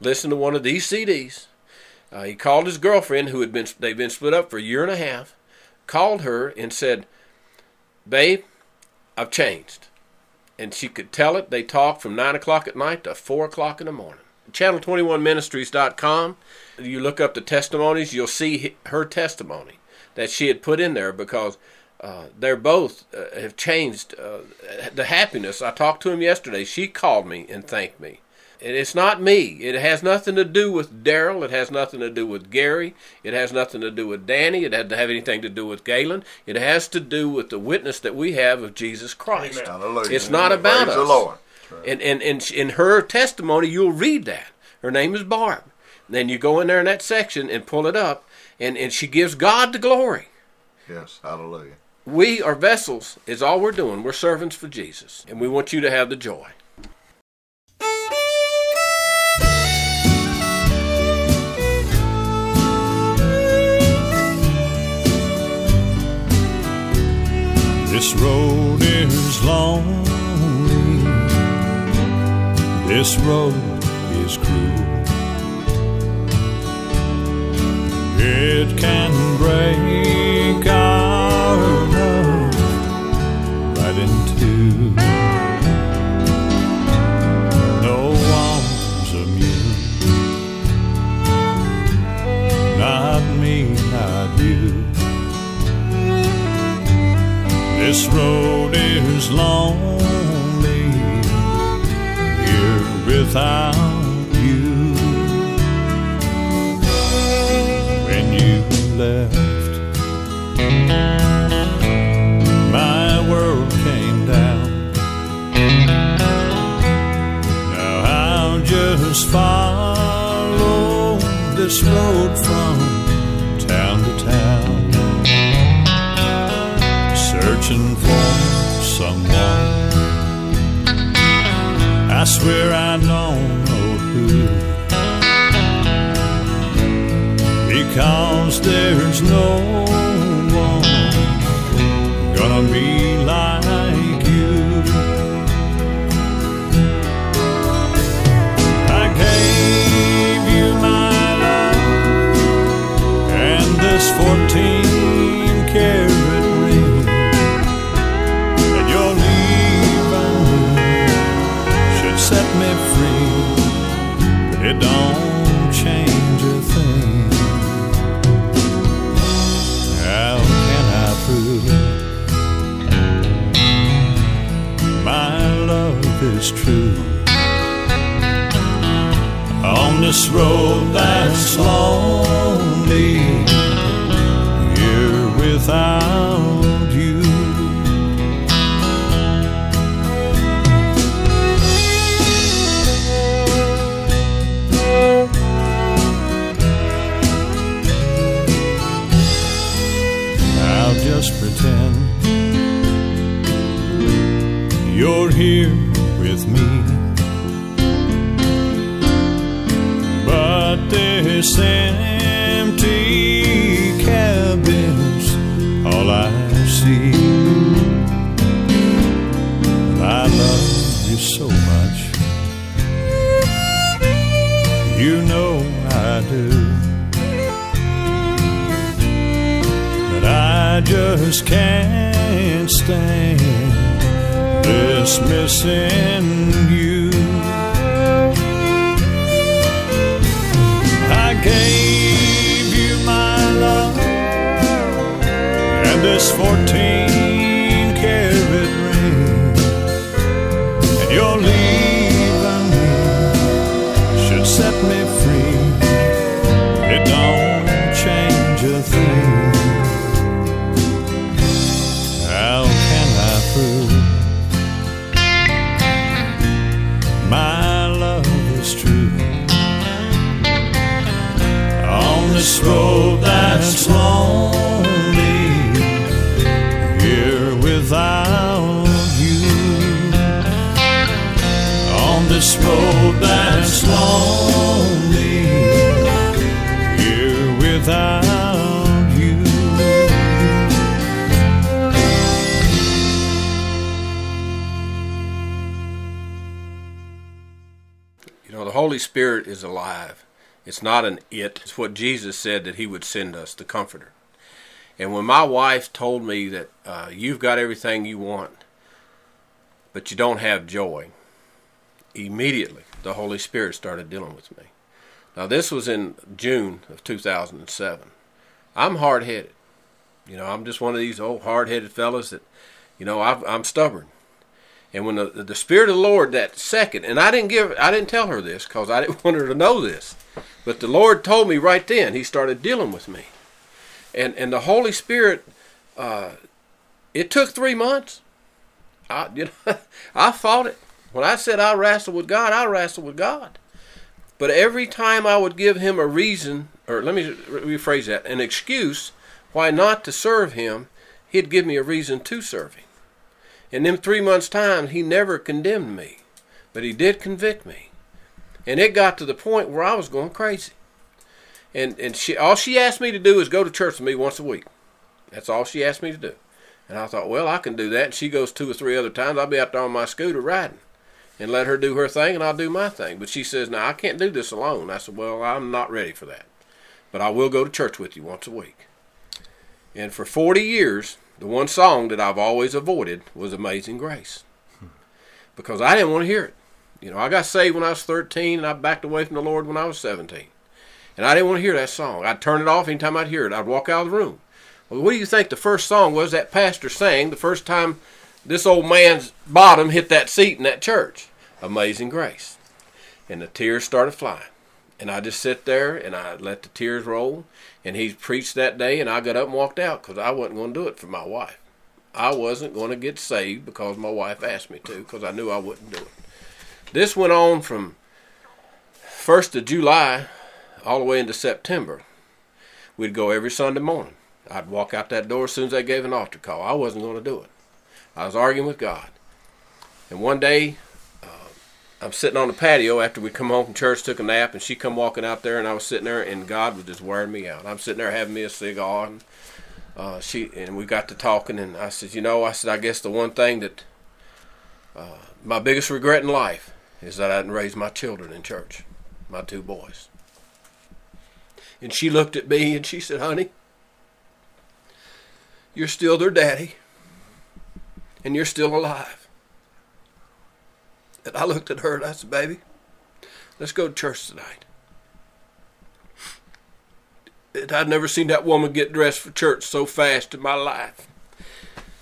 listened to one of these CDs. He called his girlfriend, who they'd been split up for a year and a half, called her and said, Babe, I've changed. And she could tell it. They talked from 9 o'clock at night to 4 o'clock in the morning. Channel21ministries.com. You look up the testimonies, you'll see her testimony that she had put in there because they're both have changed the happiness. I talked to him yesterday. She called me and thanked me. And it's not me. It has nothing to do with Darrel. It has nothing to do with Gary. It has nothing to do with Danny. It had to have anything to do with Galen. It has to do with the witness that we have of Jesus Christ. Hallelujah. It's not about us. Praise the Lord. Right. And in her testimony, you'll read that. Her name is Barb. And then you go in there in that section and pull it up, and she gives God the glory. Yes, hallelujah. We are vessels, is all we're doing. We're servants for Jesus, and we want you to have the joy. This road is long. This road is cruel. It can break our love right in two. No one's immune. Not me, not you. This road is long. Without you, when you left, my world came down. Now I'll just follow this road from town to town, searching for someone I swear I don't know who, because there's no one gonna be like you. I gave you my love and this 14-karat. Set me free, but it don't change a thing. How can I prove my love is true on this road that's lonely here without you? Just pretend you're here with me, but this empty cabin's all I see. I love you so much, you know I do. I just can't stand this missing you. I gave you my love and this 14-karat ring, and your leaving me should set me free. It don't change a thing. My love is true on this road that's lonely here without you. On this road that's lonely here without you. Holy Spirit is alive. It's not an it. It's what Jesus said that he would send us, the Comforter. And when my wife told me that you've got everything you want, but you don't have joy, immediately the Holy Spirit started dealing with me. Now this was in June of 2007. I'm hard-headed. You know, I'm just one of these old hard-headed fellas that, you know, I'm stubborn. And when the Spirit of the Lord, that second, and I didn't tell her this because I didn't want her to know this, but the Lord told me right then. He started dealing with me, and the Holy Spirit. It took 3 months. I fought it. When I said I wrestled with God, I wrestled with God. But every time I would give Him a reason, or let me rephrase that, an excuse why not to serve Him, He'd give me a reason to serve Him. In them 3 months' time, He never condemned me, but He did convict me. And it got to the point where I was going crazy. And all she asked me to do is go to church with me once a week. That's all she asked me to do. And I thought, well, I can do that. And she goes 2 or 3 other times. I'll be out there on my scooter riding and let her do her thing, and I'll do my thing. But she says, no, I can't do this alone. I said, well, I'm not ready for that. But I will go to church with you once a week. And for 40 years... the one song that I've always avoided was Amazing Grace, because I didn't want to hear it. You know, I got saved when I was 13, and I backed away from the Lord when I was 17. And I didn't want to hear that song. I'd turn it off anytime I'd hear it. I'd walk out of the room. Well, what do you think the first song was that pastor sang the first time this old man's bottom hit that seat in that church? Amazing Grace. And the tears started flying. And I just sit there, and I let the tears roll. And he preached that day, and I got up and walked out because I wasn't going to do it for my wife. I wasn't going to get saved because my wife asked me to, because I knew I wouldn't do it. This went on from 1st of July all the way into September. We'd go every Sunday morning. I'd walk out that door as soon as they gave an altar call. I wasn't going to do it. I was arguing with God. And one day, I'm sitting on the patio after we come home from church, took a nap, and she come walking out there, and I was sitting there, and God was just wearing me out. I'm sitting there having me a cigar, and we got to talking, and I said, I guess the one thing that my biggest regret in life is that I didn't raise my children in church, my two boys. And she looked at me, and she said, honey, you're still their daddy, and you're still alive. And I looked at her, and I said, baby, let's go to church tonight. And I'd never seen that woman get dressed for church so fast in my life.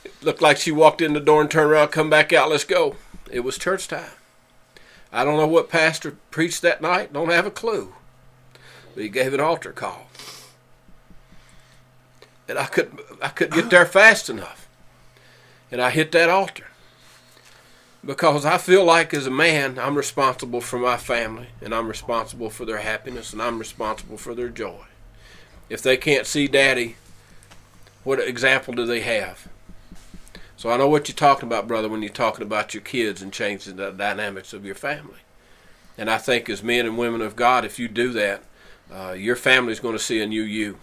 It looked like she walked in the door and turned around, come back out, let's go. It was church time. I don't know what pastor preached that night, don't have a clue. But he gave an altar call. And I couldn't get there fast enough. And I hit that altar. Because I feel like as a man, I'm responsible for my family, and I'm responsible for their happiness, and I'm responsible for their joy. If they can't see Daddy, what example do they have? So I know what you're talking about, brother, when you're talking about your kids and changing the dynamics of your family. And I think as men and women of God, if you do that, your family's going to see a new you.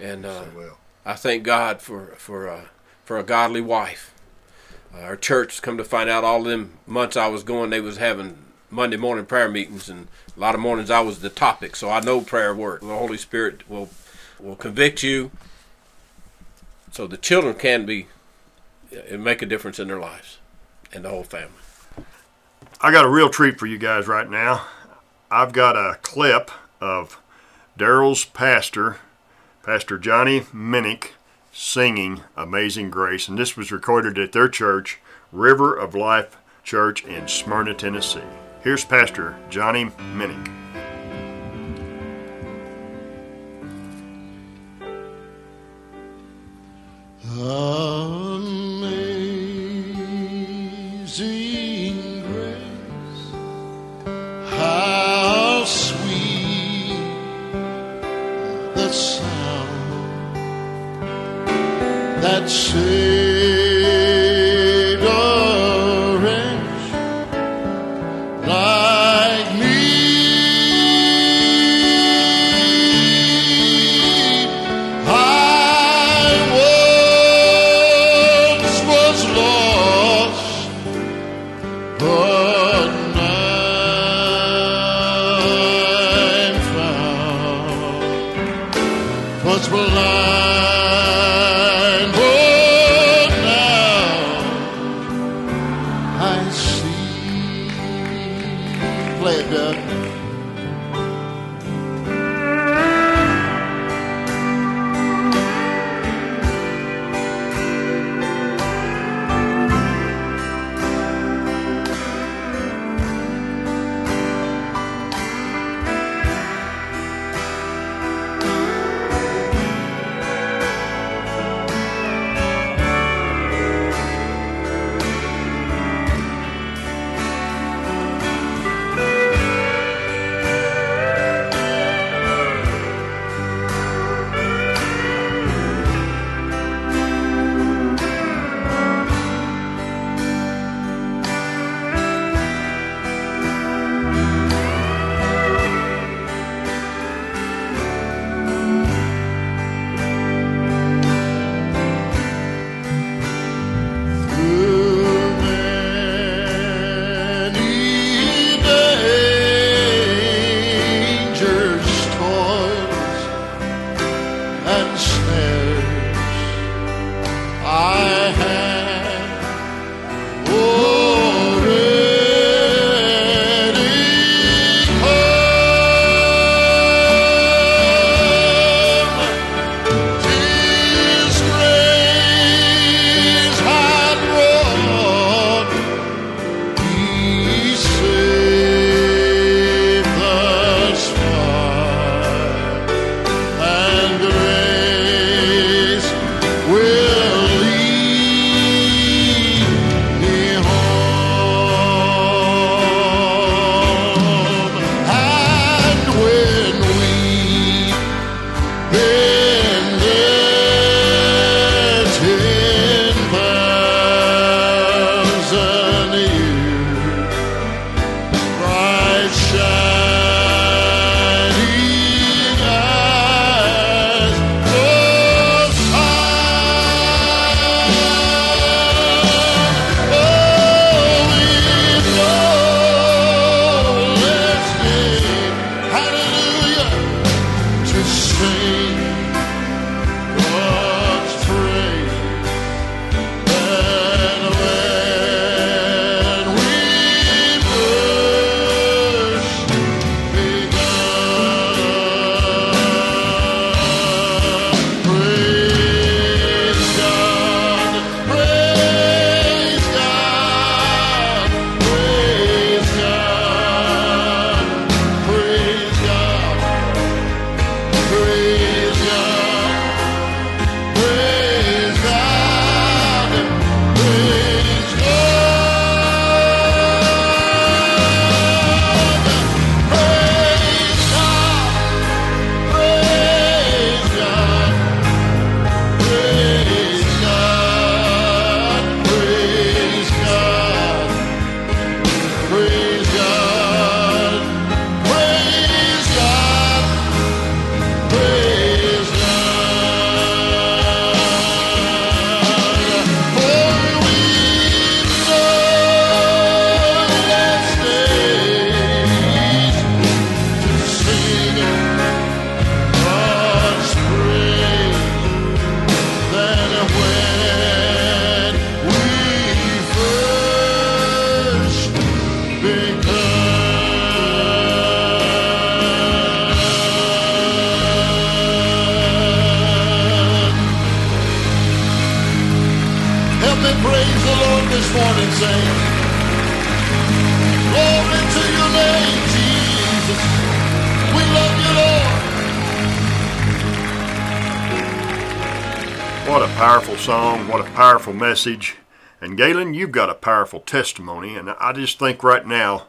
And I thank God for a godly wife. Our church, come to find out, all them months I was going, they was having Monday morning prayer meetings, and a lot of mornings I was the topic, so I know prayer works. The Holy Spirit will convict you, so the children can make a difference in their lives and the whole family. I got a real treat for you guys right now. I've got a clip of Darrel's pastor, Pastor Johnny Minick, singing Amazing Grace, and this was recorded at their church, River of Life Church in Smyrna, Tennessee. Here's Pastor Johnny Minick. Amazing grace, how sweet the sound that saved a wretch like me. I once was lost, but now I'm found, was blind. Song, what a powerful message. And Galen, you've got a powerful testimony, and I just think right now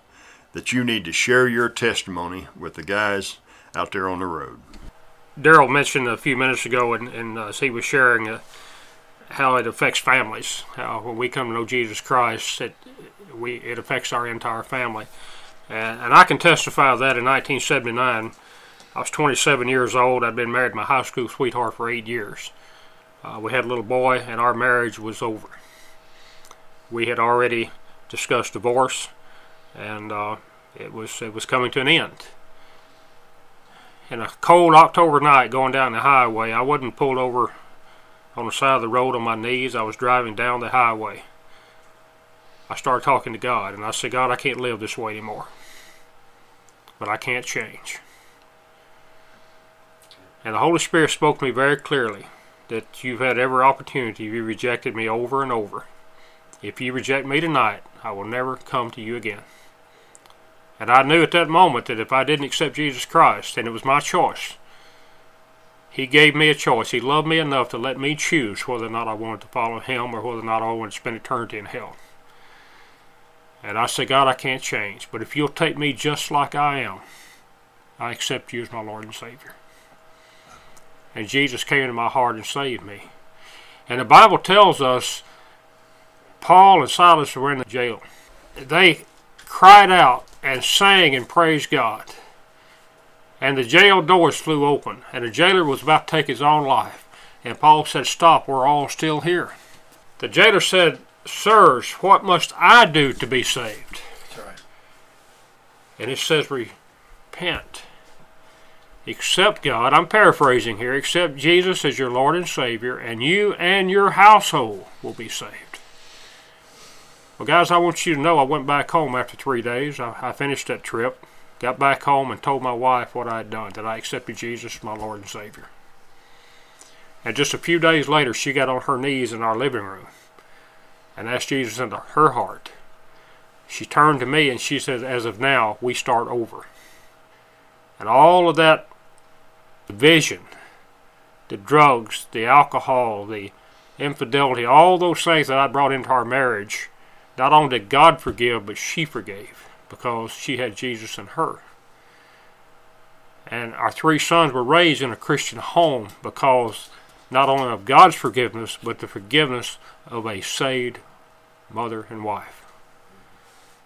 that you need to share your testimony with the guys out there on the road. Darrel mentioned a few minutes ago, and he was sharing how it affects families, how when we come to know Jesus Christ, it affects our entire family. And I can testify of that. In 1979, I was 27 years old. I'd been married to my high school sweetheart for 8 years. We had a little boy, and our marriage was over. We had already discussed divorce, and it was coming to an end. And a cold October night going down the highway, I wasn't pulled over on the side of the road on my knees. I was driving down the highway. I started talking to God, and I said, God, I can't live this way anymore, but I can't change. And the Holy Spirit spoke to me very clearly that you've had every opportunity. You rejected me over and over. If you reject me tonight, I will never come to you again. And I knew at that moment that if I didn't accept Jesus Christ, and it was my choice, He gave me a choice. He loved me enough to let me choose whether or not I wanted to follow Him or whether or not I wanted to spend eternity in hell. And I said, God, I can't change, but if you'll take me just like I am, I accept you as my Lord and Savior. And Jesus came into my heart and saved me. And the Bible tells us Paul and Silas were in the jail. They cried out and sang and praised God. And the jail doors flew open. And the jailer was about to take his own life. And Paul said, stop, we're all still here. The jailer said, sirs, what must I do to be saved? That's right. And it says, repent. Accept God, I'm paraphrasing here, accept Jesus as your Lord and Savior, and you and your household will be saved. Well, guys, I want you to know I went back home after 3 days. I finished that trip, got back home, and told my wife what I had done, that I accepted Jesus as my Lord and Savior. And just a few days later, she got on her knees in our living room and asked Jesus into her heart. She turned to me and she said, as of now, we start over. And all of that, the vision, the drugs, the alcohol, the infidelity, all those things that I brought into our marriage, not only did God forgive, but she forgave because she had Jesus in her. And our three sons were raised in a Christian home because not only of God's forgiveness, but the forgiveness of a saved mother and wife.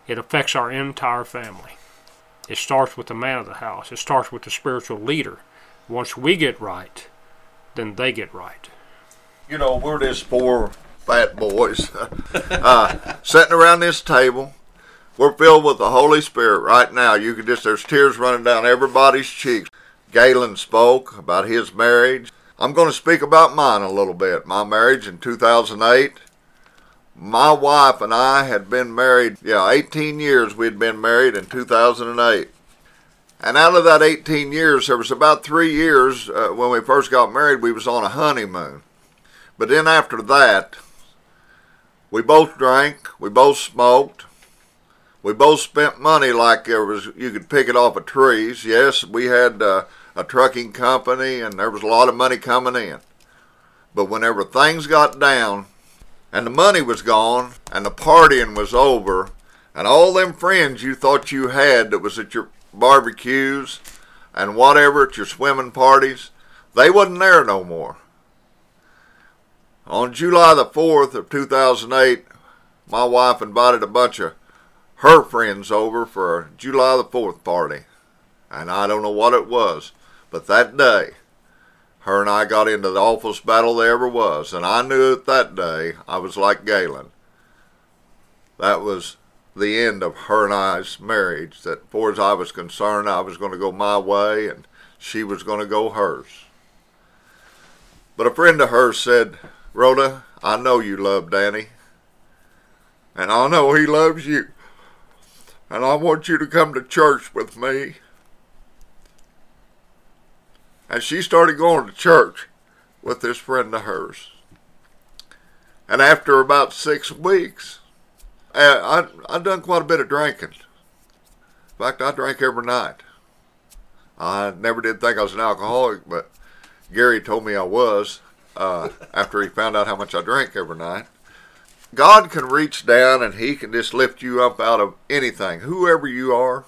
It affects our entire family. It starts with the man of the house. It starts with the spiritual leader. Once we get right, then they get right. You know, we're just four fat boys sitting around this table. We're filled with the Holy Spirit right now. There's tears running down everybody's cheeks. Galen spoke about his marriage. I'm going to speak about mine a little bit. My marriage in 2008. My wife and I had been married, 18 years we had been married in 2008. And out of that 18 years, there was about 3 years when we first got married, we was on a honeymoon. But then after that, we both drank, we both smoked, we both spent money like there was, you could pick it off of trees. Yes, we had a trucking company and there was a lot of money coming in. But whenever things got down and the money was gone and the partying was over and all them friends you thought you had that was at your barbecues and whatever at your swimming parties, they wasn't there no more. On July the 4th of 2008, my wife invited a bunch of her friends over for a July the 4th party. And I don't know what it was, but that day, her and I got into the awfulest battle there ever was. And I knew it that day. I was like Galen. That was the end of her and I's marriage. That far as I was concerned, I was going to go my way and she was going to go hers. But a friend of hers said, "Rhoda, I know you love Danny. And I know he loves you. And I want you to come to church with me." And she started going to church with this friend of hers. And after about 6 weeks, I'd done quite a bit of drinking. In fact, I drank every night. I never did think I was an alcoholic, but Gary told me I was after he found out how much I drank every night. God can reach down and he can just lift you up out of anything. Whoever you are,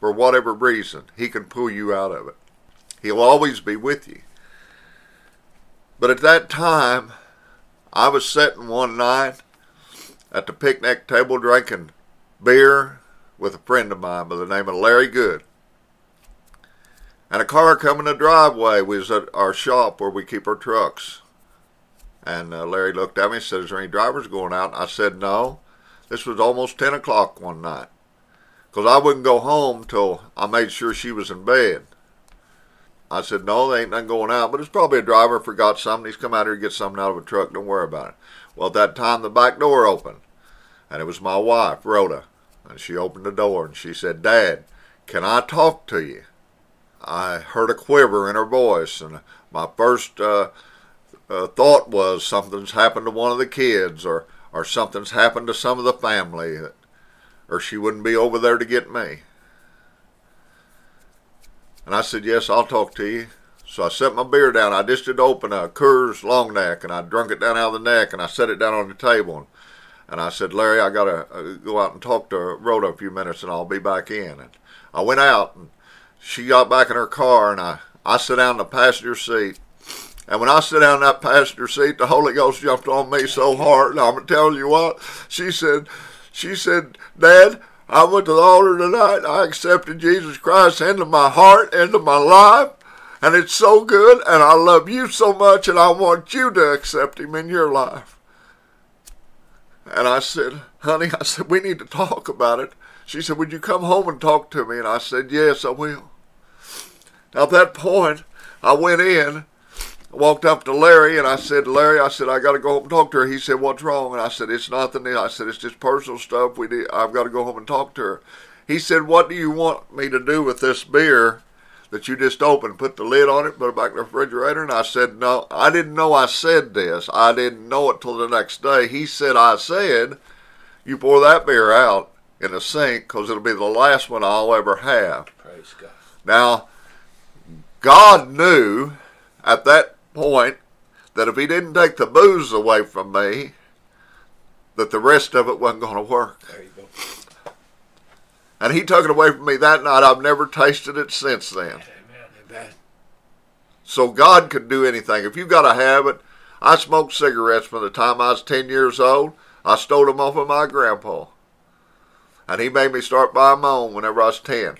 for whatever reason, he can pull you out of it. He'll always be with you. But at that time, I was sitting one night at the picnic table drinking beer with a friend of mine by the name of Larry Good. And a car coming the driveway was at our shop where we keep our trucks. And Larry looked at me and said, "Is there any drivers going out?" And I said, "No." This was almost 10 o'clock one night, because I wouldn't go home till I made sure she was in bed. I said, "No, there ain't nothing going out, but it's probably a driver forgot something. He's come out here to get something out of a truck. Don't worry about it." Well, at that time, the back door opened, and it was my wife, Rhoda, and she opened the door, and she said, "Dad, can I talk to you?" I heard a quiver in her voice, and my first thought was something's happened to one of the kids, or something's happened to some of the family, or she wouldn't be over there to get me. And I said, "Yes, I'll talk to you." So I set my beer down. I just did open a Coors Long Neck, and I drunk it down out of the neck, and I set it down on the table. And I said, "Larry, I got to go out and talk to Rhoda a few minutes, and I'll be back in." And I went out, and she got back in her car, and I sat down in the passenger seat. And when I sat down in that passenger seat, the Holy Ghost jumped on me so hard. And I'm telling you what, she said, "Dad, I went to the altar tonight. I accepted Jesus Christ into my heart, into my life, and it's so good, and I love you so much, and I want you to accept him in your life." And I said, "Honey," I said, "we need to talk about it." She said, "Would you come home and talk to me?" And I said, "Yes, I will." Now, at that point, I went in, walked up to Larry, and I said, "Larry," I said, "I got to go home and talk to her." He said, "What's wrong?" And I said, "It's nothing. I said, it's just personal stuff. I've got to go home and talk to her." He said, "What do you want me to do with this beer that you just opened? Put the lid on it, put it back in the refrigerator?" And I said, "No, I didn't know I said this. I didn't know it till the next day." He said, "I said, you pour that beer out in the sink because it'll be the last one I'll ever have." Praise God. Now, God knew at that point that if he didn't take the booze away from me, that the rest of it wasn't going to work. There you go. And he took it away from me that night. I've never tasted it since then. Amen. So God could do anything. If you've got a habit, I smoked cigarettes from the time I was 10 years old. I stole them off of my grandpa. And he made me start buying my own whenever I was 10.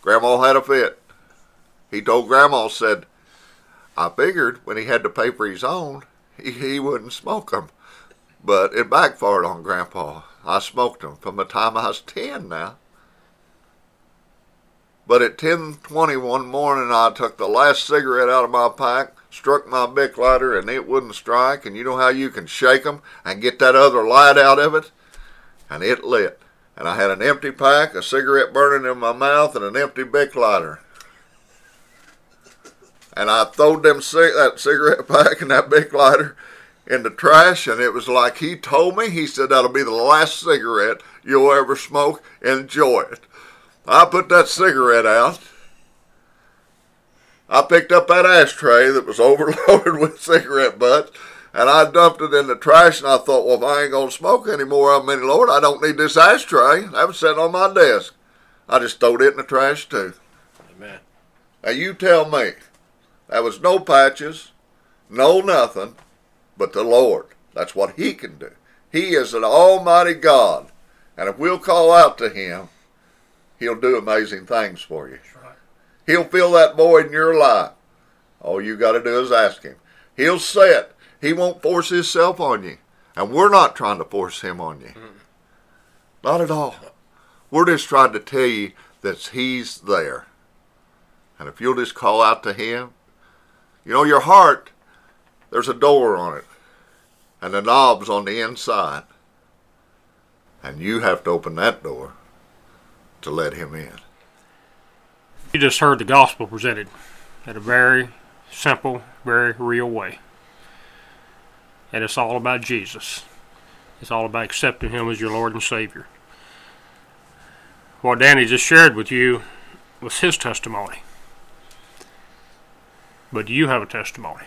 Grandma had a fit. He told Grandma, said, I figured when he had to pay for his own, he wouldn't smoke them. But it backfired on Grandpa. I smoked them from the time I was 10 now. But at 10:20 one morning, I took the last cigarette out of my pack, struck my Bic lighter, and it wouldn't strike. And you know how you can shake them and get that other light out of it? And it lit. And I had an empty pack, a cigarette burning in my mouth, and an empty Bic lighter. And I throwed that cigarette pack and that Bic lighter in the trash, and it was like he told me. He said, that'll be the last cigarette you'll ever smoke. Enjoy it. I put that cigarette out. I picked up that ashtray that was overloaded with cigarette butts, and I dumped it in the trash, and I thought, well, if I ain't going to smoke anymore, I mean, Lord, I don't need this ashtray. That was sitting on my desk. I just throwed it in the trash, too. Amen. Now, you tell me. There was no patches, no nothing, but the Lord. That's what He can do. He is an almighty God, and if we'll call out to Him, He'll do amazing things for you. Right. He'll fill that void in your life. All you got to do is ask Him. He'll say it. He won't force Himself on you. And we're not trying to force Him on you. Mm-hmm. Not at all. We're just trying to tell you that He's there. And if you'll just call out to Him, you know, your heart, there's a door on it. And the knob's on the inside. And you have to open that door to let Him in. You just heard the gospel presented in a very simple, very real way. And it's all about Jesus. It's all about accepting Him as your Lord and Savior. What Danny just shared with you was his testimony. But you have a testimony.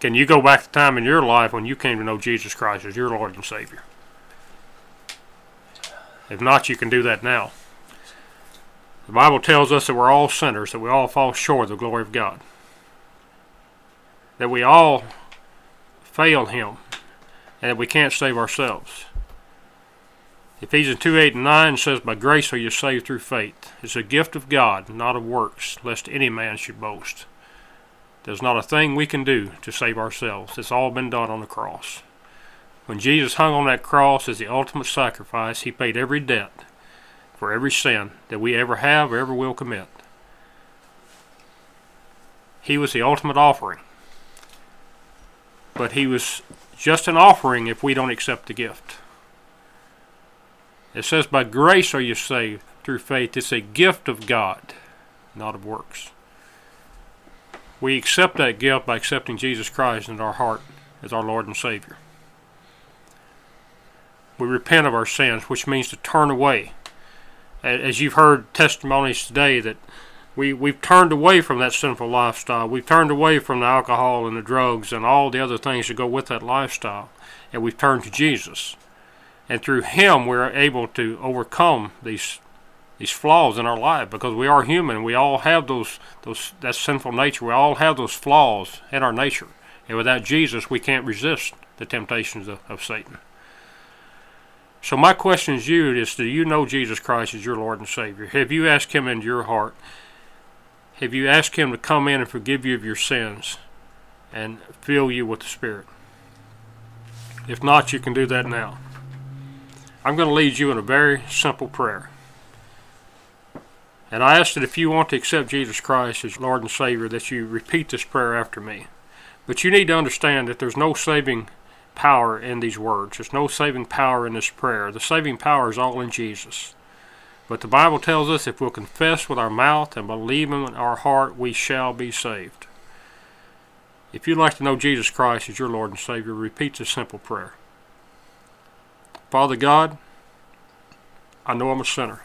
Can you go back to the time in your life when you came to know Jesus Christ as your Lord and Savior? If not, you can do that now. The Bible tells us that we're all sinners, that we all fall short of the glory of God, that we all fail Him, and that we can't save ourselves. Ephesians 2:8-9 says, by grace are you saved through faith. It's a gift of God, not of works, lest any man should boast. There's not a thing we can do to save ourselves. It's all been done on the cross. When Jesus hung on that cross as the ultimate sacrifice, He paid every debt for every sin that we ever have or ever will commit. He was the ultimate offering. But He was just an offering if we don't accept the gift. It says, by grace are you saved through faith. It's a gift of God, not of works. We accept that gift by accepting Jesus Christ in our heart as our Lord and Savior. We repent of our sins, which means to turn away. As you've heard testimonies today that we've turned away from that sinful lifestyle. We've turned away from the alcohol and the drugs and all the other things that go with that lifestyle. And we've turned to Jesus. And through Him we're able to overcome these flaws in our life, because we are human. We all have that sinful nature. We all have those flaws in our nature. And without Jesus we can't resist the temptations of Satan. So my question to you is, do you know Jesus Christ as your Lord and Savior? Have you asked Him into your heart? Have you asked Him to come in and forgive you of your sins and fill you with the Spirit? If not, you can do that now. I'm going to lead you in a very simple prayer. And I ask that if you want to accept Jesus Christ as Lord and Savior, that you repeat this prayer after me. But you need to understand that there's no saving power in these words. There's no saving power in this prayer. The saving power is all in Jesus. But the Bible tells us if we'll confess with our mouth and believe in our heart, we shall be saved. If you'd like to know Jesus Christ as your Lord and Savior, repeat this simple prayer. Father God, I know I'm a sinner.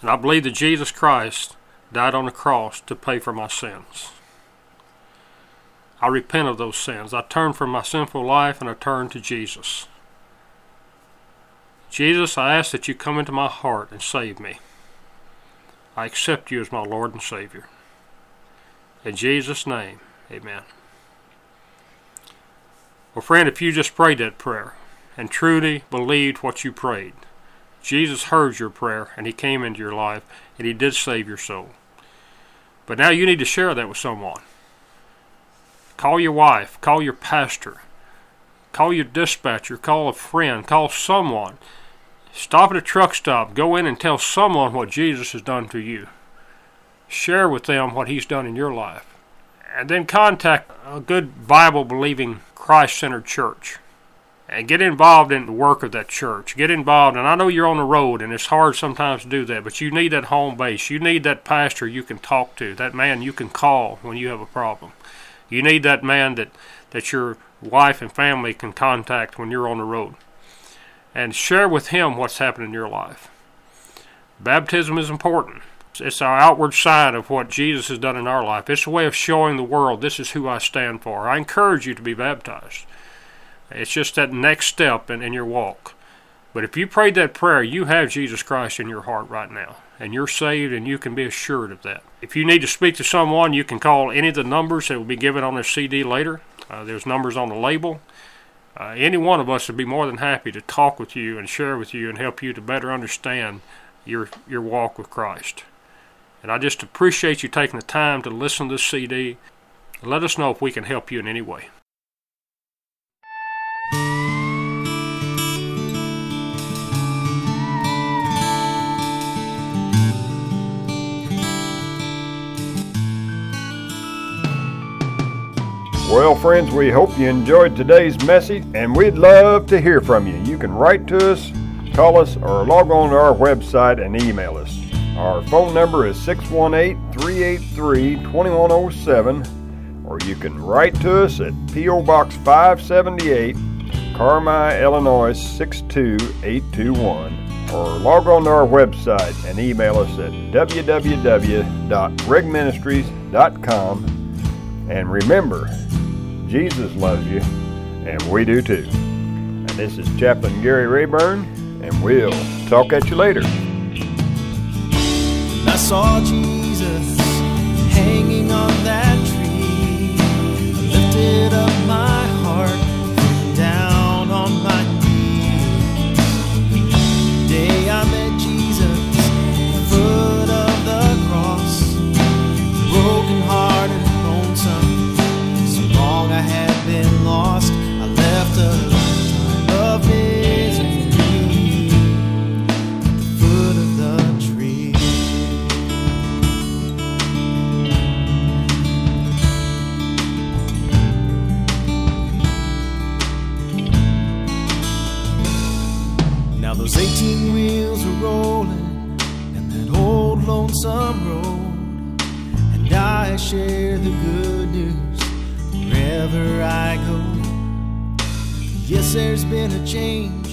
And I believe that Jesus Christ died on the cross to pay for my sins. I repent of those sins. I turn from my sinful life and I turn to Jesus. Jesus, I ask that you come into my heart and save me. I accept you as my Lord and Savior. In Jesus' name, amen. Well, friend, if you just prayed that prayer and truly believed what you prayed, Jesus heard your prayer and He came into your life and He did save your soul. But now you need to share that with someone. Call your wife, call your pastor, call your dispatcher, call a friend, call someone. Stop at a truck stop. Go in and tell someone what Jesus has done for you. Share with them what he's done in your life. And then contact a good Bible-believing, Christ-centered church. And get involved in the work of that church. Get involved. And I know you're on the road, and it's hard sometimes to do that, but you need that home base. You need that pastor you can talk to, that man you can call when you have a problem. You need that man that your wife and family can contact when you're on the road. And share with him what's happened in your life. Baptism is important. It's our outward sign of what Jesus has done in our life. It's a way of showing the world, this is who I stand for. I encourage you to be baptized. It's just that next step in your walk. But if you prayed that prayer, you have Jesus Christ in your heart right now. And you're saved, and you can be assured of that. If you need to speak to someone, you can call any of the numbers that will be given on the CD later. There's numbers on the label. Any one of us would be more than happy to talk with you and share with you and help you to better understand your walk with Christ. And I just appreciate you taking the time to listen to this CD. Let us know if we can help you in any way. Well, friends, we hope you enjoyed today's message, and we'd love to hear from you. You can write to us, call us, or log on to our website and email us. Our phone number is 618-383-2107, or you can write to us at P.O. Box 578, Carmi, Illinois 62821, or log on to our website and email us at www.rigministries.com. And remember, Jesus loves you, and we do too. And this is Chaplain Gary Rayburn, and we'll talk at you later. I saw Jesus hanging on that tree. I lifted up my heart, went down on my knees. The day I met Jesus, at the foot of the cross, broken hearted and lonesome, so long I had been lost. I left a lifetime of misery at the foot of the tree. Those 18 wheels were rolling and that old lonesome road, and I share the good news wherever I go. Yes, there's been a change.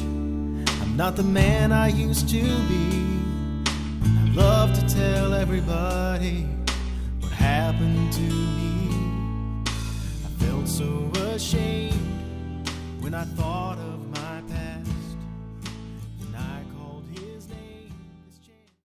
I'm not the man I used to be. I love to tell everybody what happened to me. I felt so ashamed when I thought of